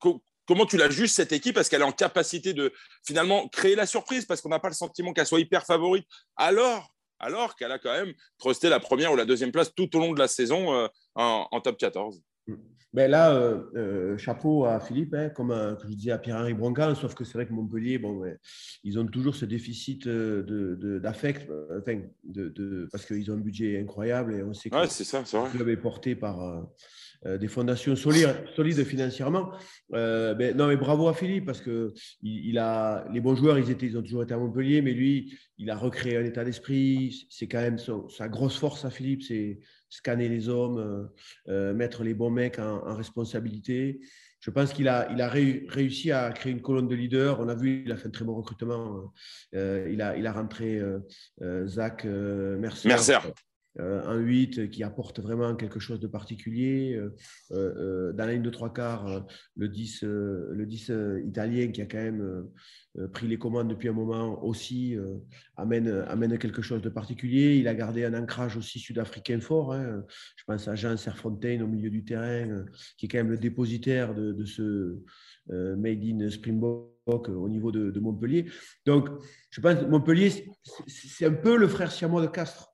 Co- comment tu la juges cette équipe? Est-ce qu'elle est en capacité de finalement créer la surprise? Parce qu'on n'a pas le sentiment qu'elle soit hyper favorite alors, alors qu'elle a quand même trusté la première ou la deuxième place tout au long de la saison euh, en, en top quatorze. Ben là, euh, euh, chapeau à Philippe, hein, comme à, que je disais à Pierre-Henri Broncan, sauf que c'est vrai que Montpellier, bon, ouais, ils ont toujours ce déficit de, de, d'affect, enfin, de, de, parce qu'ils ont un budget incroyable et on sait que ouais, c'est ça, c'est vrai. Le club est porté par euh, des fondations solides, solides financièrement. Euh, ben, non, mais bravo à Philippe, parce que il, il a, les bons joueurs, ils, étaient, ils ont toujours été à Montpellier, mais lui, il a recréé un état d'esprit. C'est quand même son, sa grosse force à Philippe, c'est scanner les hommes, euh, mettre les bons mecs en, en responsabilité. Je pense qu'il a, il a ré, réussi à créer une colonne de leaders. On a vu, il a fait un très bon recrutement. Euh, il, a, il a rentré euh, euh, Zach euh, Mercer, Mercer. Euh, un huit qui apporte vraiment quelque chose de particulier. Euh, euh, dans la ligne de trois quarts, euh, le dix, euh, le dix euh, italien qui a quand même euh, pris les commandes depuis un moment aussi euh, amène, amène quelque chose de particulier. Il a gardé un ancrage aussi sud-africain fort. Hein. Je pense à Jean Serfontaine au milieu du terrain, euh, qui est quand même le dépositaire de, de ce euh, Made in Springbok au niveau de, de Montpellier. Donc, je pense que Montpellier, c'est, c'est un peu le frère siamois de Castres.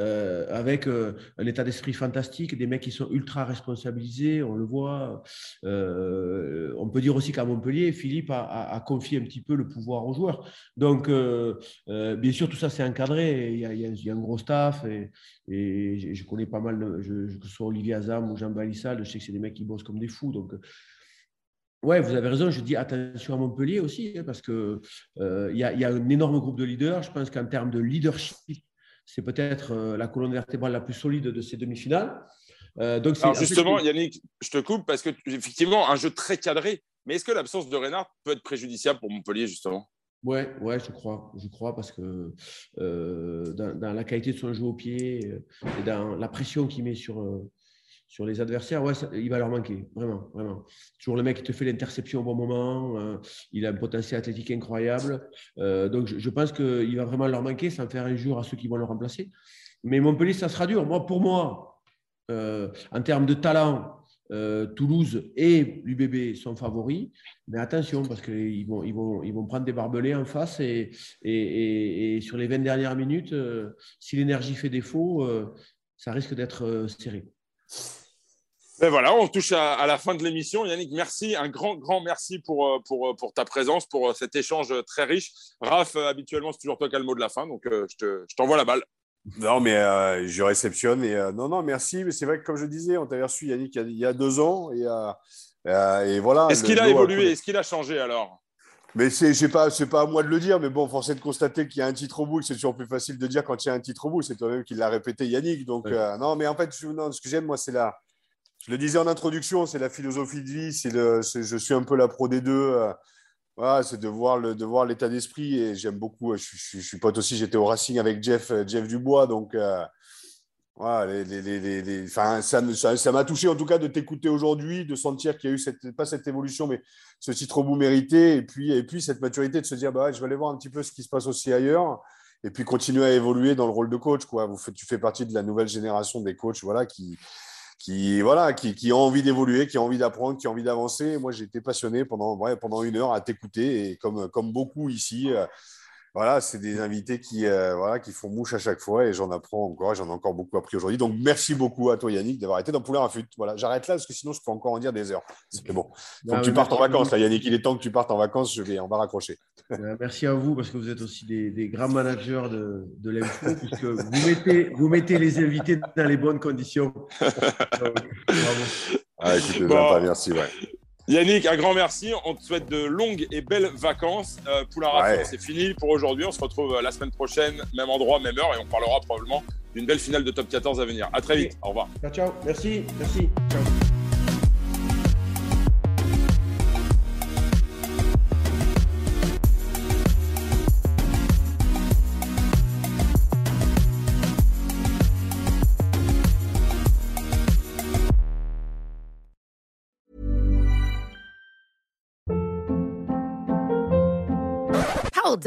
euh, avec euh, un état d'esprit fantastique, des mecs qui sont ultra responsabilisés, on le voit. Euh, on peut dire aussi qu'à Montpellier, Philippe a, a, a confié un petit peu le pouvoir aux joueurs. Donc, euh, euh, bien sûr, tout ça, c'est encadré. Il y a, il y a, il y a un gros staff et, et je connais pas mal, de, je, que ce soit Olivier Azam ou Jean Balissal, je sais que c'est des mecs qui bossent comme des fous. Donc, oui, vous avez raison, je dis attention à Montpellier aussi, hein, parce qu'il euh, y, y a un énorme groupe de leaders. Je pense qu'en termes de leadership, c'est peut-être euh, la colonne vertébrale la plus solide de ces demi-finales. Euh, donc c'est, Alors justement, en fait, Yannick, je te coupe, parce que effectivement un jeu très cadré, mais est-ce que l'absence de Reynard peut être préjudiciable pour Montpellier, justement ? Ouais, ouais, je crois, je crois parce que euh, dans, dans la qualité de son jeu au pied et dans la pression qu'il met sur… Euh, Sur les adversaires, ouais, ça, il va leur manquer, vraiment, vraiment. Toujours le mec qui te fait l'interception au bon moment, euh, il a un potentiel athlétique incroyable. Euh, donc, je, je pense qu'il va vraiment leur manquer, sans faire injure à ceux qui vont le remplacer. Mais Montpellier, ça sera dur. Moi, pour moi, euh, en termes de talent, euh, Toulouse et l'U B B sont favoris. Mais attention, parce qu'ils vont, ils vont, ils vont prendre des barbelés en face. Et, et, et, et sur les vingt dernières minutes, euh, si l'énergie fait défaut, euh, ça risque d'être euh, serré. Ben voilà, on touche à, à la fin de l'émission. Yannick, merci, un grand, grand merci pour, pour, pour ta présence, pour cet échange très riche. Raph, habituellement, c'est toujours toi qui as le mot de la fin, donc euh, je, te, je t'envoie la balle. Non, mais euh, je réceptionne. Et, euh, non, non, merci, mais c'est vrai que comme je disais, on t'avait reçu Yannick il y a, il y a deux ans. Et, euh, et voilà. Est-ce qu'il a évolué a... Est-ce qu'il a changé alors ? Mais c'est, j'ai pas, c'est pas à moi de le dire, mais bon, force est de constater qu'il y a un titre au bout, c'est toujours plus facile de dire quand il y a un titre au bout, c'est toi-même qui l'as répété, Yannick. Donc, oui. euh, non, mais en fait, je, non, ce que j'aime, moi, c'est la. Je le disais en introduction, c'est la philosophie de vie, c'est le, c'est, je suis un peu la Pro D deux, euh, voilà, c'est de voir, le, de voir l'état d'esprit, et j'aime beaucoup, je, je, je suis pote aussi, j'étais au Racing avec Jeff, Jeff Dubois, donc euh, voilà, les, les, les, les, les, ça, ça, ça m'a touché en tout cas de t'écouter aujourd'hui, de sentir qu'il y a eu, cette, pas cette évolution, mais ce titre au bout mérité, et puis, et puis cette maturité de se dire, bah, je vais aller voir un petit peu ce qui se passe aussi ailleurs, et puis continuer à évoluer dans le rôle de coach, quoi. Vous, tu fais partie de la nouvelle génération des coachs, voilà, qui… qui voilà, qui, qui ont envie d'évoluer, qui ont envie d'apprendre, qui ont envie d'avancer. Moi, j'ai été passionné pendant, ouais, pendant une heure à t'écouter, et comme, comme beaucoup ici, euh, voilà, c'est des invités qui, euh, voilà, qui font mouche à chaque fois, et j'en apprends encore, et j'en ai encore beaucoup appris aujourd'hui. Donc, merci beaucoup à toi, Yannick, d'avoir été dans Poulain Raffut. Voilà, j'arrête là, parce que sinon, je peux encore en dire des heures. C'est bon. Faut que tu partes en vacances, là, Yannick. Il est temps que tu partes en vacances, je vais, on va raccrocher. Merci à vous, parce que vous êtes aussi des, des grands managers de, de l'info, puisque vous mettez, vous mettez les invités dans les bonnes conditions. Bravo. Ah, écoute, bon. Merci, ouais. Yannick, un grand merci. On te souhaite de longues et belles vacances. Euh, Poulain Raffut, ouais. C'est fini pour aujourd'hui. On se retrouve la semaine prochaine, même endroit, même heure, et on parlera probablement d'une belle finale de Top quatorze à venir. À très vite. Au revoir. Ciao, ciao. Merci. Merci. Ciao. Hold